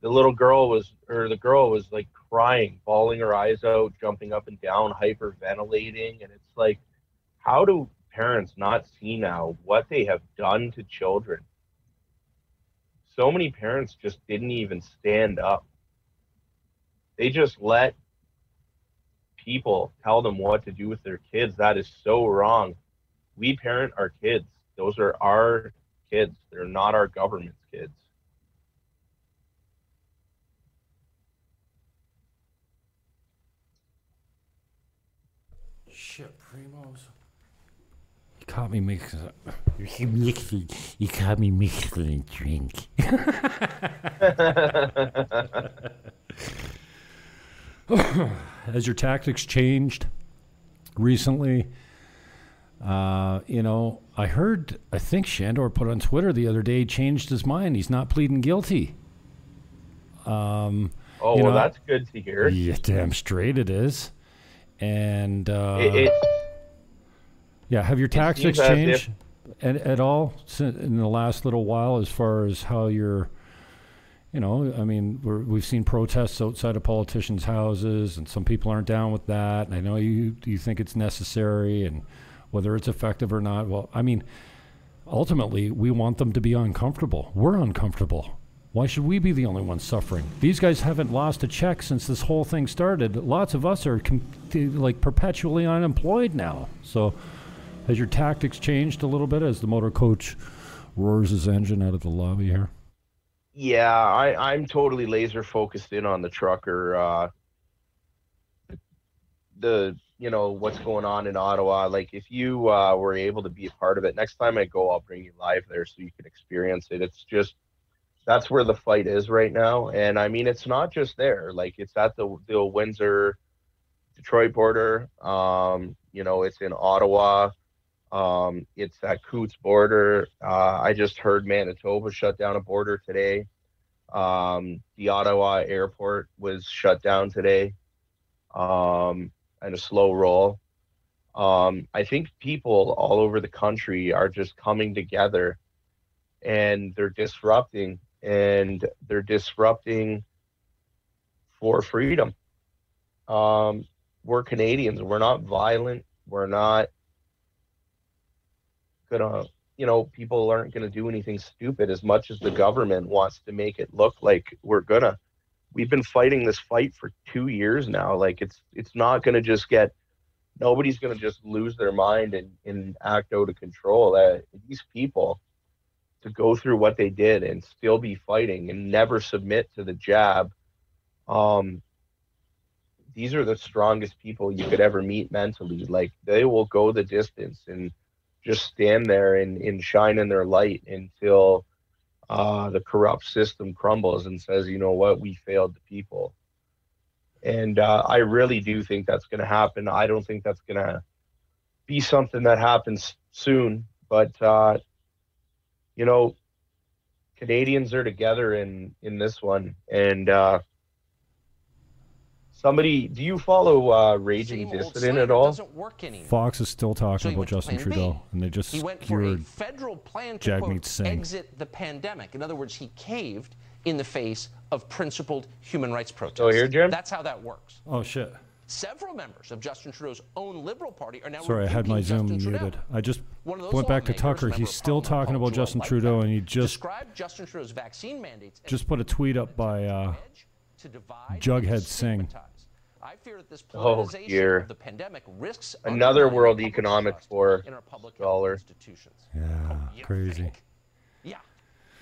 The little girl was, or the girl was like crying, bawling her eyes out, jumping up and down, hyperventilating. And it's like, how do parents not see now what they have done to children? So many parents just didn't even stand up. They just let people tell them what to do with their kids. That is so wrong. We parent our kids. Those are our kids. They're not our government's kids. Shit, Primos. You caught me mixing up. You caught me mixing a drink. Has your tactics changed recently? You know, I heard, I think Shandor put on Twitter the other day, changed his mind. He's not pleading guilty. Oh, well, know, that's good to hear. Yeah, damn straight it is. And, yeah, have your tactics changed at all in the last little while as far as how you're, you know, I mean, we've seen protests outside of politicians' houses, and some people aren't down with that. And I know you think it's necessary, and whether it's effective or not, well, I mean, ultimately, we want them to be uncomfortable. We're uncomfortable. Why should we be the only ones suffering? These guys haven't lost a check since this whole thing started. Lots of us are like perpetually unemployed now. So has your tactics changed a little bit as the motor coach roars his engine out of the lobby here? Yeah, I'm totally laser focused in on the trucker. You know, what's going on in Ottawa. Like, if you were able to be a part of it, next time I go, I'll bring you live there so you can experience it. It's just, that's where the fight is right now. And I mean, it's not just there. Like, it's at the Windsor, Detroit border. You know, it's in Ottawa. It's at Coots border. I just heard Manitoba shut down a border today. The Ottawa airport was shut down today. And a slow roll. I think people all over the country are just coming together, and they're disrupting for freedom. We're Canadians. We're not violent. We're not gonna, you know, people aren't gonna do anything stupid as much as the government wants to make it look like we're gonna. We've been fighting this fight for 2 years now. Like, it's not going to just get, nobody's going to just lose their mind and act out of control. These people, to go through what they did and still be fighting and never submit to the jab, these are the strongest people you could ever meet mentally. Like, they will go the distance and just stand there and shine in their light until the corrupt system crumbles and says, you know what, we failed the people. And I really do think that's going to happen. I don't think that's going to be something that happens soon. But, you know, Canadians are together in this one. And somebody, do you follow Raging Dissident at all? Fox is still talking about Justin Trudeau, and they just secured Jagmeet Singh. Exit the pandemic. In other words, he caved in the face of principled human rights protests. Oh, here, Jim? That's how that works. Oh, shit. Several members of Justin Trudeau's own Liberal Party are now... Sorry, I had my Zoom muted. I just went back to Tucker. He's still talking about Justin Trudeau, and he just... Justin Trudeau's vaccine mandates... Just put a tweet up by... to divide Jughead Singh. I fear that this polarization of the pandemic risks another world economic for in our public institutions. Yeah, crazy. Yeah.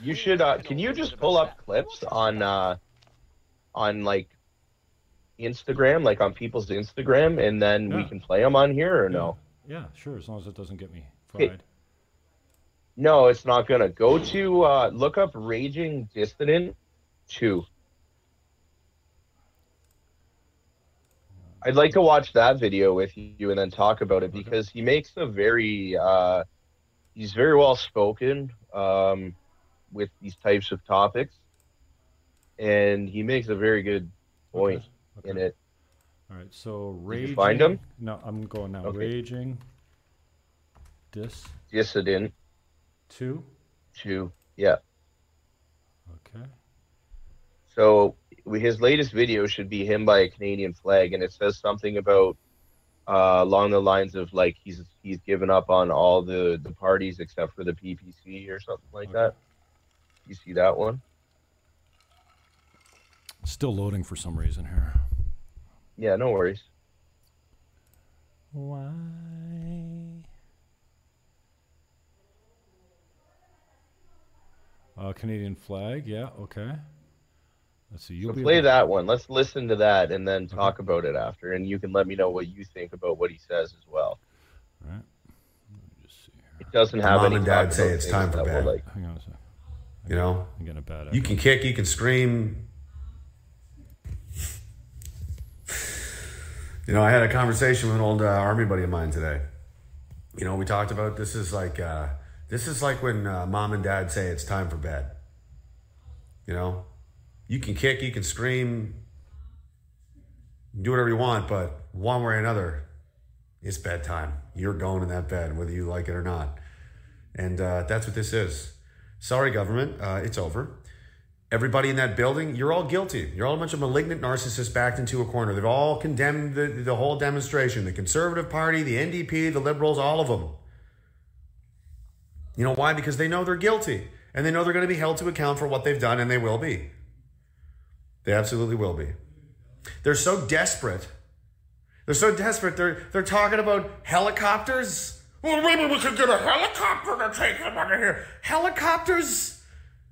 You should. Can you just pull up clips on like Instagram, like on people's Instagram, and then we can play them on here, or no? Yeah, sure. As long as it doesn't get me fried. Hey. No, it's not gonna. Go to look up Raging Dissident 2. I'd like to watch that video with you and then talk about it, because he makes a very he's very well spoken with these types of topics, and he makes a very good point in it. All right, so Raging. Did you find him? No, I'm going now. Okay. Raging Dissident 2. Yeah. Okay. So his latest video should be him by a Canadian flag, and it says something about along the lines of like he's given up on all the parties except for the PPC or something like that. You see that one? Still loading for some reason here. Yeah, no worries. Why? Canadian flag, yeah, okay. Let's see, you'll so play that one. Let's listen to that and then talk about it after, and you can let me know what you think about what he says as well. All right. Let me just see here. It doesn't have any. Mom and Dad say it's time for bed. Like, hang on a second. You know, I'm getting a bad idea. You can kick, you can scream. You know, I had a conversation with an old army buddy of mine today. You know, we talked about this is like when Mom and Dad say it's time for bed. You know. You can kick, you can scream, do whatever you want, but one way or another, it's bedtime. You're going in that bed, whether you like it or not. And that's what this is. Sorry, government, it's over. Everybody in that building, you're all guilty. You're all a bunch of malignant narcissists backed into a corner. They've all condemned the whole demonstration, the Conservative Party, the NDP, the Liberals, all of them. You know why? Because they know they're guilty, and they know they're going to be held to account for what they've done, and they will be. They absolutely will be. They're so desperate. They're talking about helicopters. Well, maybe we could get a helicopter to take them out of here. Helicopters?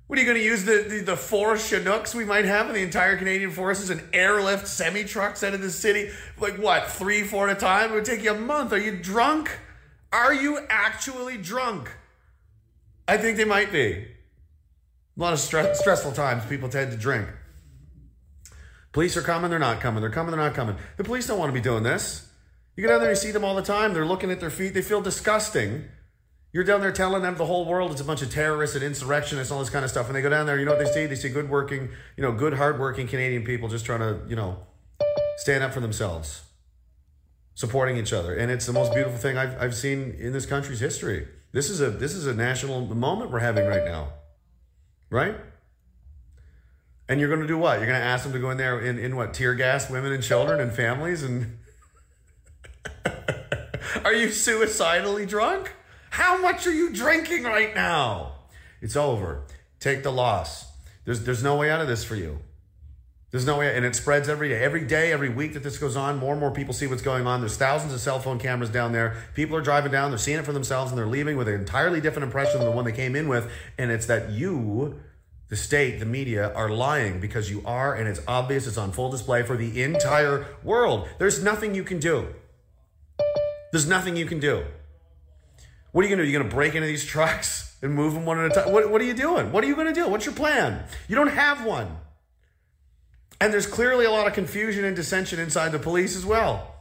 What, are you going to use the four Chinooks we might have in the entire Canadian forces and airlift semi-trucks out of the city? Like what, 3, 4 at a time? It would take you a month. Are you drunk? Are you actually drunk? I think they might be. A lot of stressful times people tend to drink. Police are coming, they're not coming. They're coming, they're not coming. The police don't want to be doing this. You get down there, you see them all the time. They're looking at their feet. They feel disgusting. You're down there telling them the whole world it's a bunch of terrorists and insurrectionists and all this kind of stuff. And they go down there, you know what they see? They see good working, you know, good hardworking Canadian people just trying to, you know, stand up for themselves, supporting each other. And it's the most beautiful thing I've seen in this country's history. This is a national moment we're having right now, right? And you're going to do what? You're going to ask them to go in there in what? Tear gas women and children and families? And are you suicidally drunk? How much are you drinking right now? It's over. Take the loss. There's no way out of this for you. There's no way. And it spreads every day. Every day, every week that this goes on, more and more people see what's going on. There's thousands of cell phone cameras down there. People are driving down. They're seeing it for themselves, and they're leaving with an entirely different impression than the one they came in with. And it's that you, the state, the media are lying, because you are, and it's obvious, it's on full display for the entire world. There's nothing you can do. There's nothing you can do. What are you going to do? You're going to break into these trucks and move them one at a time? What are you doing? What are you going to do? What's your plan? You don't have one. And there's clearly a lot of confusion and dissension inside the police as well.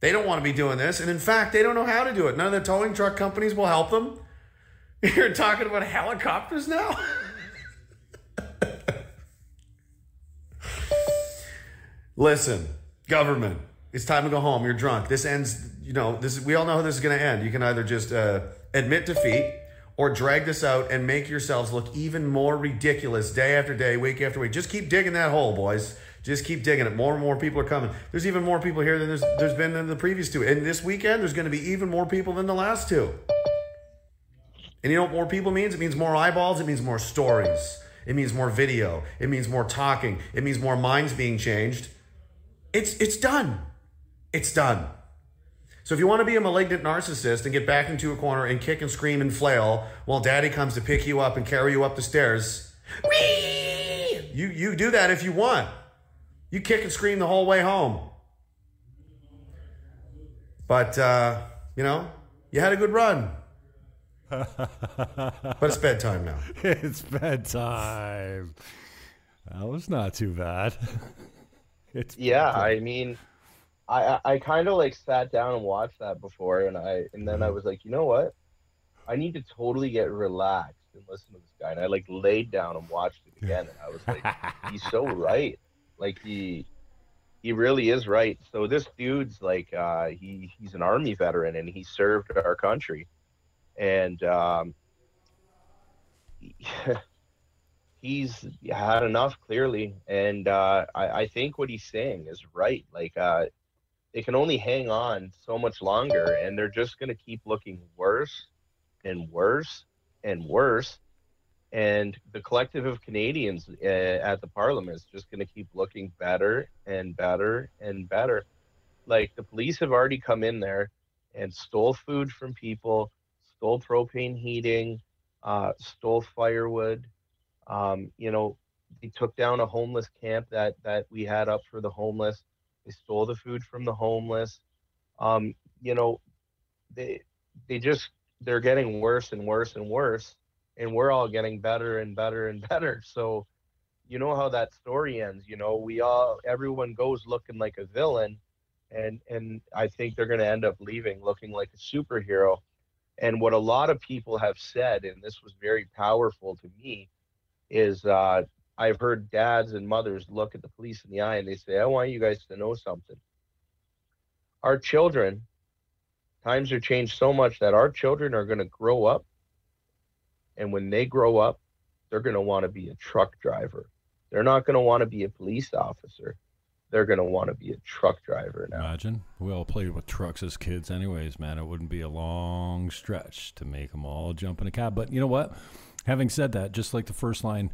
They don't want to be doing this. And in fact, they don't know how to do it. None of the towing truck companies will help them. You're talking about helicopters now? Listen, government, it's time to go home. You're drunk. This ends, you know, this. We all know how this is going to end. You can either just admit defeat or drag this out and make yourselves look even more ridiculous day after day, week after week. Just keep digging that hole, boys. Just keep digging it. More and more people are coming. There's even more people here than there's been in the previous two. And this weekend, there's going to be even more people than the last two. And you know what more people means? It means more eyeballs. It means more stories. It means more video. It means more talking. It means more minds being changed. It's done. It's done. So if you want to be a malignant narcissist and get back into a corner and kick and scream and flail while daddy comes to pick you up and carry you up the stairs, whee! You do that if you want. You kick and scream the whole way home. But, you know, you had a good run. But it's bedtime now. It's bedtime. That was not too bad. It's yeah, bedtime. I mean, I kind of like sat down and watched that before, and then I was like, you know what? I need to totally get relaxed and listen to this guy. And I like laid down and watched it again, and I was like, he's so right. Like he really is right. So this dude's like, he's an army veteran and he served our country. And he's had enough, clearly. And I think what he's saying is right. Like, they can only hang on so much longer, and they're just going to keep looking worse and worse and worse. And the collective of Canadians at the parliament is just going to keep looking better and better and better. Like, the police have already come in there and stole food from people, stole propane heating, stole firewood. You know, they took down a homeless camp that we had up for the homeless. They stole the food from the homeless. You know, they're getting worse and worse and worse, and we're all getting better and better and better. So, you know how that story ends. You know, everyone goes looking like a villain, and I think they're going to end up leaving looking like a superhero. And what a lot of people have said, and this was very powerful to me, is I've heard dads and mothers look at the police in the eye and they say, I want you guys to know something. Our children, times are changed so much that our children are going to grow up. And when they grow up, they're going to want to be a truck driver. They're not going to want to be a police officer. They're going to want to be a truck driver now. Imagine. We all played with trucks as kids anyways, man. It wouldn't be a long stretch to make them all jump in a cab. But you know what? Having said that, just like the first line,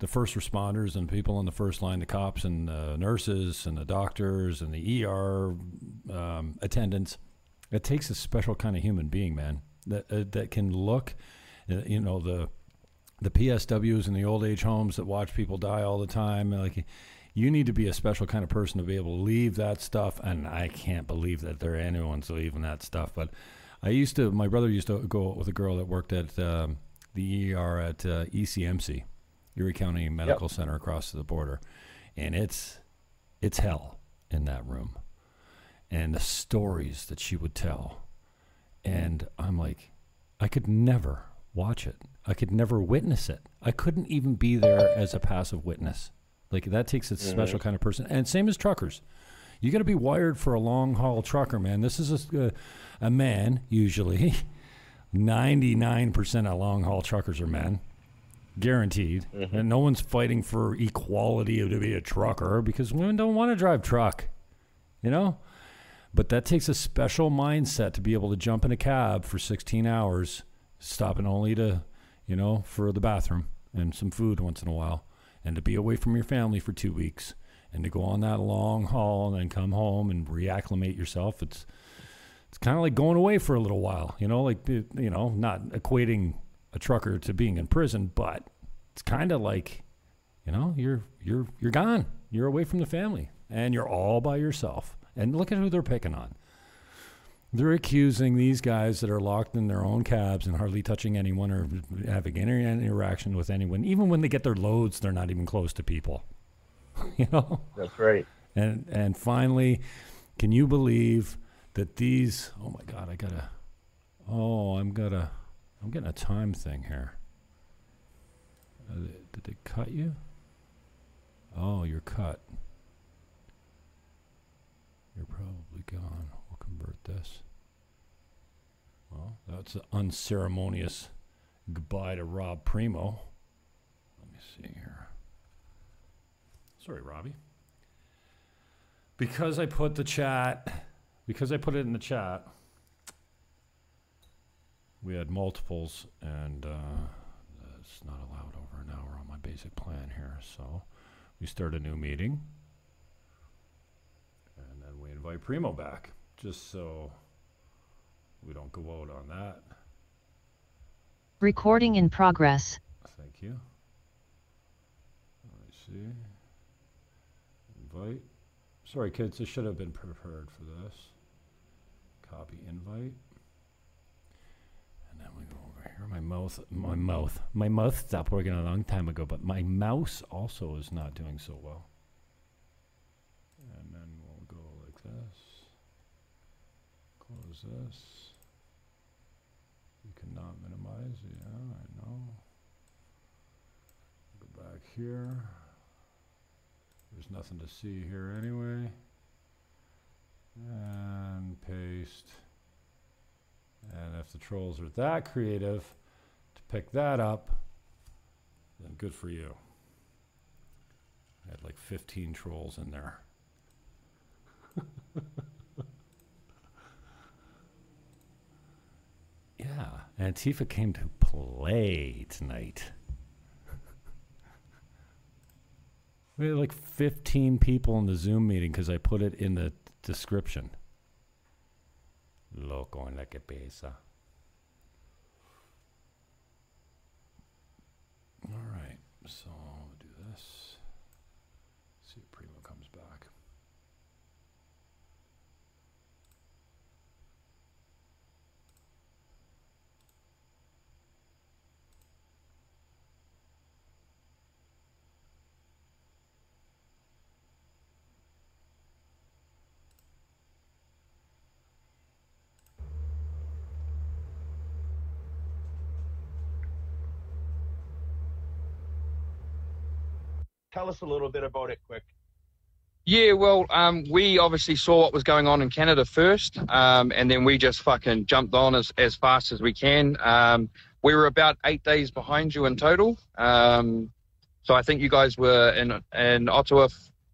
the first responders and people on the first line, the cops and the nurses and the doctors and the ER attendants, it takes a special kind of human being, man, that can look, you know, the PSWs in the old age homes that watch people die all the time. Like, you need to be a special kind of person to be able to leave that stuff. And I can't believe that there anyone's leaving that stuff. But my brother used to go with a girl that worked at the ER at ECMC, Erie County Medical Center across the border. And it's hell in that room. And the stories that she would tell. And I'm like, I could never watch it. I could never witness it. I couldn't even be there as a passive witness. Like, that takes a special kind of person. And same as truckers. You got to be wired for a long-haul trucker, man. This is a man, usually. 99% of long-haul truckers are men. Guaranteed. Mm-hmm. And no one's fighting for equality to be a trucker because women don't want to drive truck, you know? But that takes a special mindset to be able to jump in a cab for 16 hours, stopping only to, you know, for the bathroom and some food once in a while. And to be away from your family for 2 weeks and to go on that long haul and then come home and reacclimate yourself. It's kind of like going away for a little while, you know, like, you know, not equating a trucker to being in prison, but it's kind of like, you know, you're gone, you're away from the family and you're all by yourself. And look at who they're picking on. They're accusing these guys that are locked in their own cabs and hardly touching anyone or having any interaction with anyone. Even when they get their loads, they're not even close to people. You know? That's right. And finally, can you believe that these... Oh, my God, I'm getting a time thing here. Did they cut you? Oh, you're cut. You're probably gone. Convert this. Well, that's an unceremonious goodbye to Rob Primo. Let me see here. Sorry, Robbie. Because I put it in the chat, we had multiples, and it's not allowed over an hour on my basic plan here. So we start a new meeting, and then we invite Primo back. Just so We don't go out on that. Recording in progress. Thank you. Let's see. Invite. Sorry, kids, this should have been prepared for this. Copy invite. And then we go over here. My mouth stopped working a long time ago, but my mouse also is not doing so well. And then we'll go like this. Close this. You cannot minimize. Yeah, I know. Go back here. There's nothing to see here anyway. And paste. And if the trolls are that creative to pick that up, then good for you. I had like 15 trolls in there. Yeah, Antifa came to play tonight. We had like 15 people in the Zoom meeting because I put it in the description. Loco en la cabeza. All right, so I'll do this. See if Primo comes back. Tell us a little bit about it quick. Yeah, well, we obviously saw what was going on in Canada first, and then we just fucking jumped on as fast as we can. We were about 8 days behind you in total. So I think you guys were in Ottawa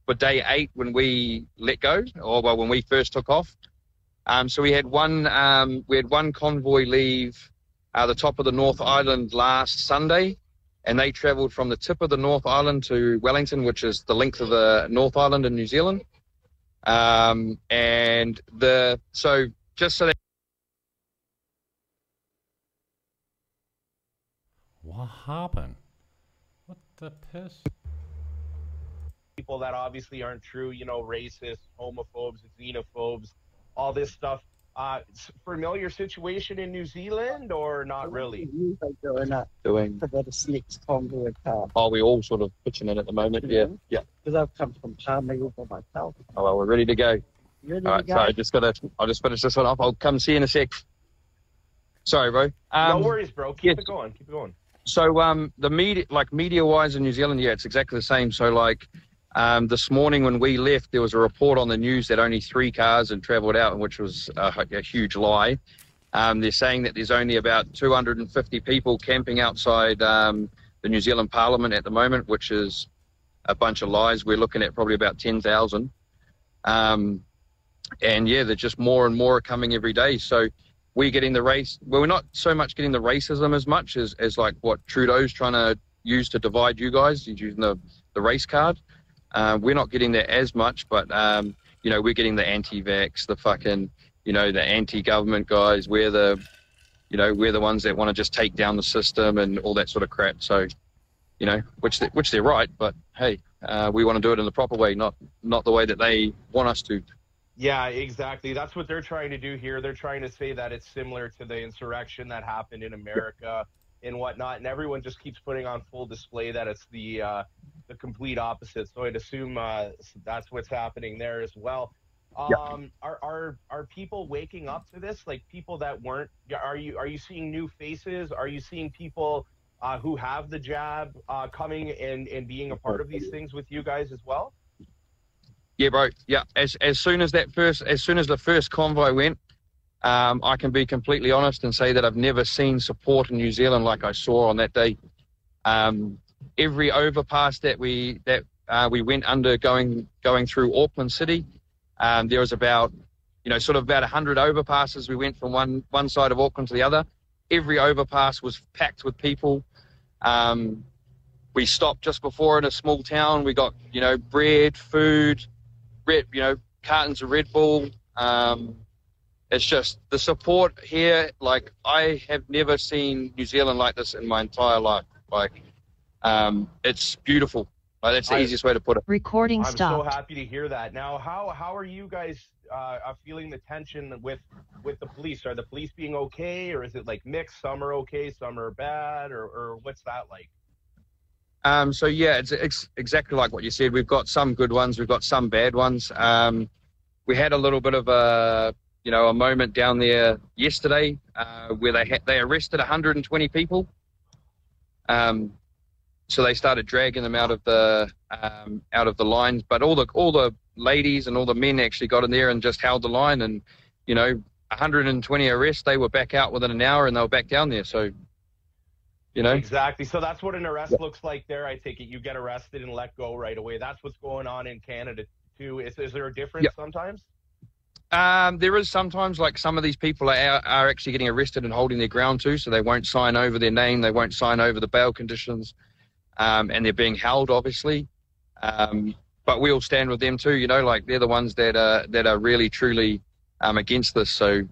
for day 8 when we let go, or well, when we first took off. So we had one convoy leave the top of the North Island last Sunday. And they travelled from the tip of the North Island to Wellington, which is the length of the North Island in New Zealand. What happened? What the piss? People that obviously aren't true, you know, racists, homophobes, xenophobes, all this stuff. Familiar situation in New Zealand or not really? They're not doing this next convoy car. Are we all sort of pitching in at the moment? Yeah, yeah. Because I've come from Palmeau by myself. Oh well, we're ready to go. Ready all right, to go? So I'll just finish this one off. I'll come see you in a sec. Sorry, bro. No worries, bro. Keep it going. So the media, like media-wise in New Zealand, yeah, it's exactly the same. So like. This morning when we left, there was a report on the news that only 3 cars had travelled out, which was a huge lie. They're saying that there's only about 250 people camping outside the New Zealand Parliament at the moment, which is a bunch of lies. We're looking at probably about 10,000. And yeah, they're just more and more coming every day. So we're getting the race. Well, we're not so much getting the racism as much as like what Trudeau's trying to use to divide you guys. He's using the race card. We're not getting that as much, but, you know, we're getting the anti-vax, the fucking, you know, the anti-government guys. We're the, you know, we're the ones that want to just take down the system and all that sort of crap. So, you know, which they're right, but hey, we want to do it in the proper way, not the way that they want us to. Yeah, exactly. That's what they're trying to do here. They're trying to say that it's similar to the insurrection that happened in America and whatnot, and everyone just keeps putting on full display that it's the complete opposite. So I'd assume that's what's happening there as well. Yep. Are people waking up to this? Like people that weren't? Are you seeing new faces? Are you seeing people who have the jab coming and being a part of these things with you guys as well? Yeah, bro. Yeah. As soon as the first convoy went. I can be completely honest and say that I've never seen support in New Zealand like I saw on that day. Every overpass that we went under going through Auckland City, there was about, you know, sort of about 100 overpasses. We went from one side of Auckland to the other. Every overpass was packed with people. We stopped just before in a small town. We got, you know, bread, food, cartons of Red Bull. It's just the support here. Like, I have never seen New Zealand like this in my entire life. Like, it's beautiful. Like, that's the easiest way to put it. Recording stopped. I'm so happy to hear that. Now, how are you guys feeling the tension with the police? Are the police being okay, or is it like mixed? Some are okay, some are bad, or what's that like? So yeah, it's exactly like what you said. We've got some good ones, we've got some bad ones. We had a little bit of a moment down there yesterday where they arrested 120 people. So they started dragging them out of the lines, but all the ladies and all the men actually got in there and just held the line, and 120 arrests, they were back out within an hour and they were back down there. So exactly. So that's what an arrest looks like there. I take it you get arrested and let go right away. That's what's going on in Canada too. Is there a difference sometimes? There is sometimes. Like, some of these people are actually getting arrested and holding their ground too, so they won't sign over their name, they won't sign over the bail conditions, and they're being held, obviously. But we'll stand with them too. Like, they're the ones that are really truly against this. So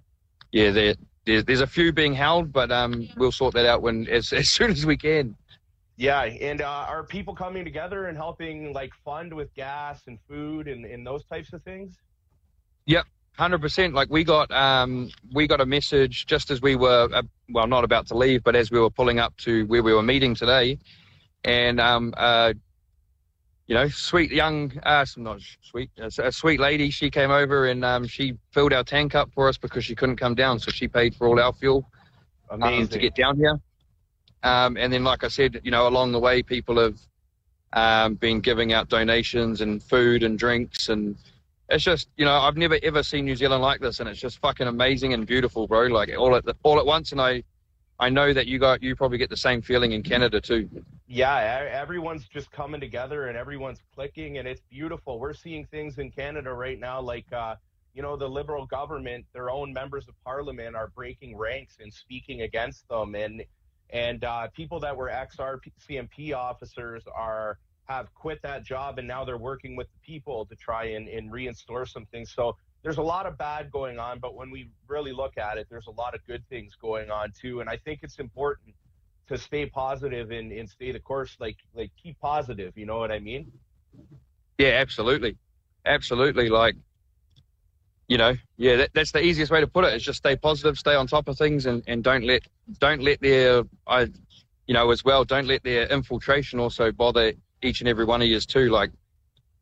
yeah, there's a few being held, but we'll sort that out as soon as we can. Yeah, and are people coming together and helping, like, fund with gas and food and those types of things? Yep, 100%. Like, we got a message just as we were not about to leave, but as we were pulling up to where we were meeting today, and a sweet lady, she came over and she filled our tank up for us because she couldn't come down, so she paid for all our fuel to get down here. And then, like I said, along the way, people have been giving out donations and food and drinks, and it's just, I've never ever seen New Zealand like this, and it's just fucking amazing and beautiful, bro. Like, all at once, and I know that you probably get the same feeling in Canada too. Yeah, everyone's just coming together and everyone's clicking, and it's beautiful. We're seeing things in Canada right now, like, the Liberal government, their own members of parliament are breaking ranks and speaking against them. And people that were ex-RCMP officers have quit that job, and now they're working with the people to try and reinstore some things. So there's a lot of bad going on, but when we really look at it, there's a lot of good things going on too. And I think it's important to stay positive and stay the course, like keep positive. You know what I mean? Yeah, absolutely. Absolutely. Like, that's the easiest way to put it, is just stay positive, stay on top of things, and don't let their, don't let their infiltration also bother each and every one of yours too. Like,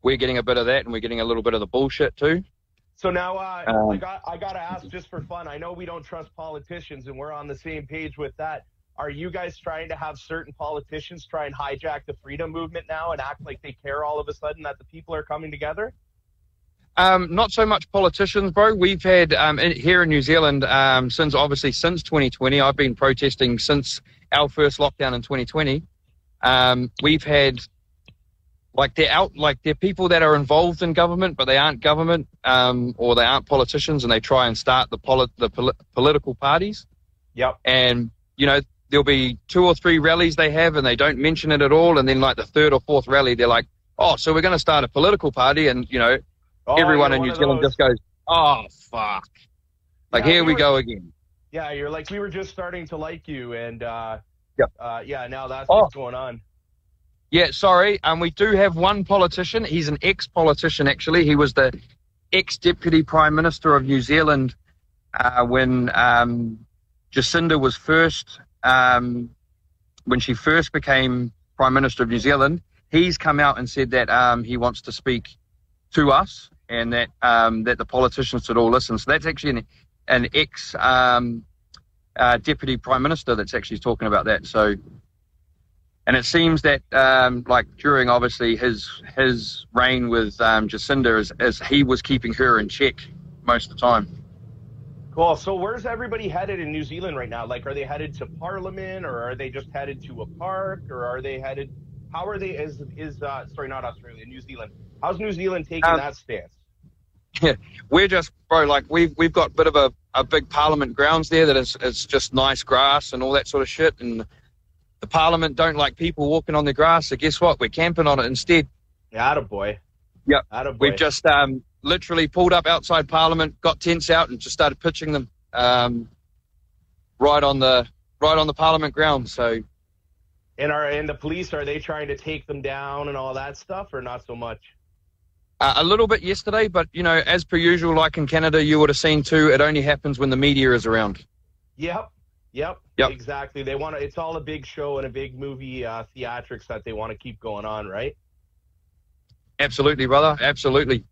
we're getting a bit of that, and we're getting a little bit of the bullshit too. So now I got to ask, just for fun, I know we don't trust politicians, and we're on the same page with that. Are you guys trying to have certain politicians try and hijack the freedom movement now and act like they care all of a sudden that the people are coming together? Not so much politicians, bro. We've had here in New Zealand, since 2020, I've been protesting since our first lockdown in 2020. We've had, they're people that are involved in government, but they aren't government, or they aren't politicians, and they try and start the political parties. Yep. And there'll be 2 or 3 rallies they have, and they don't mention it at all. And then, like, the 3rd or 4th rally, they're like, "Oh, so we're going to start a political party," and everyone in New Zealand just goes, "Oh, fuck!" Like, yeah, here we go again. Yeah, you're like, we were just starting to like you, and now that's what's going on. Yeah, sorry. We do have one politician. He's an ex-politician, actually. He was the ex-deputy prime minister of New Zealand when Jacinda was first, when she first became prime minister of New Zealand. He's come out and said that he wants to speak to us, and that that the politicians should all listen. So that's actually an ex deputy prime minister that's actually talking about that. So, and it seems that during obviously his reign with Jacinda, as he was keeping her in check most of the time. Cool. So where's everybody headed in New Zealand right now? Like, are they headed to Parliament, or are they just headed to a park, or are they headed? How are they? Sorry, not Australia, New Zealand. How's New Zealand taking that stance? Yeah, we're just, bro, like, we've got a bit of a big parliament grounds there that is just nice grass and all that sort of shit, and the parliament don't like people walking on their grass, so guess what? We're camping on it instead. Yeah, attaboy. Yep. Attaboy. We've just literally pulled up outside Parliament, got tents out, and just started pitching them right on the Parliament ground. So, and the police, are they trying to take them down and all that stuff, or not so much? A little bit yesterday, but you know, as per usual, like in Canada, you would have seen too. It only happens when the media is around. Yep. Exactly. They want to. It's all a big show and a big movie theatrics that they want to keep going on, right? Absolutely, brother. Absolutely.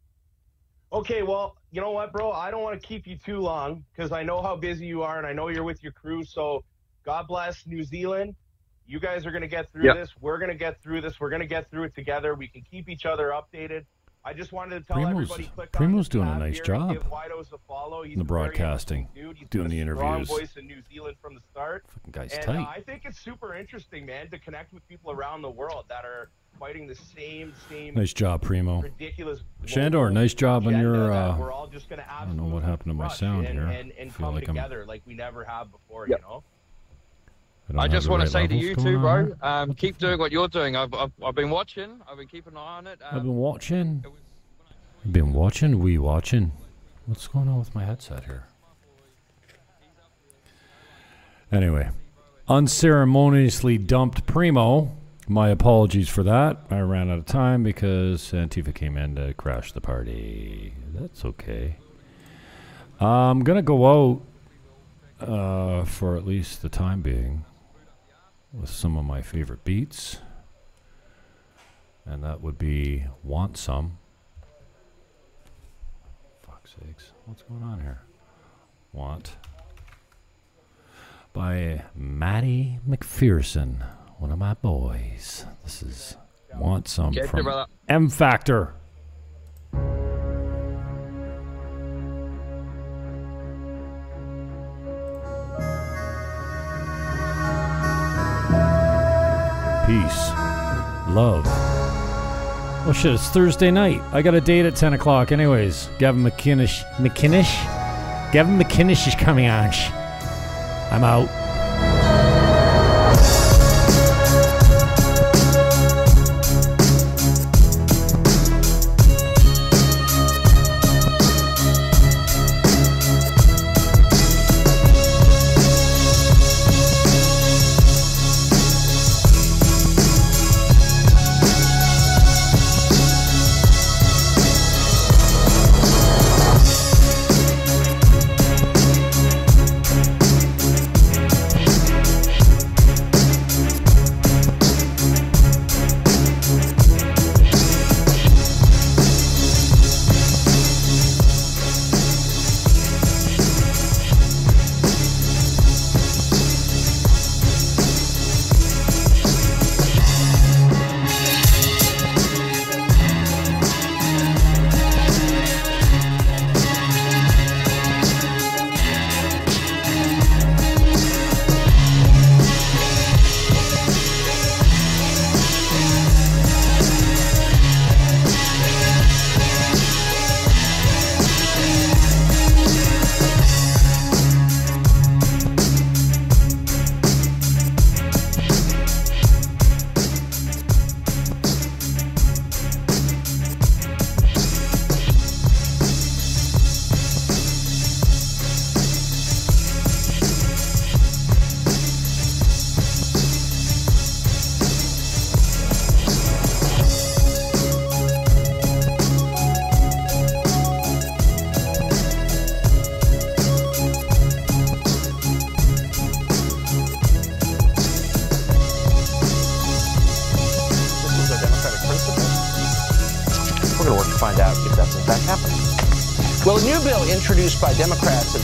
Okay, well, you know what, bro? I don't want to keep you too long because I know how busy you are and I know you're with your crew. So God bless New Zealand. You guys are going to get through this. We're going to get through this. We're going to get through it together. We can keep each other updated. I just wanted to tell everybody. Primo's doing a nice job. Give Widows a follow. He's in the broadcasting, he's doing the interviews. Strong voice in New Zealand from the start. Fucking guy's tight. I think it's super interesting, man, to connect with people around the world that are fighting the same. Nice job, Primo. Ridiculous. Shandor, nice job on your. We're all just gonna I don't know what happened to my sound here. And come like together like we never have before, you know. I just want to say to you too, bro. Keep doing what you're doing. I've been watching. I've been keeping an eye on it. I've been watching. What's going on with my headset here? Anyway, unceremoniously dumped Primo. My apologies for that. I ran out of time because Antifa came in to crash the party. That's okay. I'm gonna go out for at least the time being with some of my favorite beats, and that would be "Want Some." Fuck's sakes, what's going on here? "Want" by Matty McPherson. One of my boys. This is "Want Some" from M Factor. Peace. Love. Oh shit, it's Thursday night. I got a date at 10 o'clock anyways. Gavin McInnis is coming on. I'm out. Introduced by Democrats and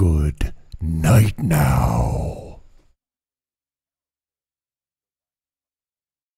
good night now.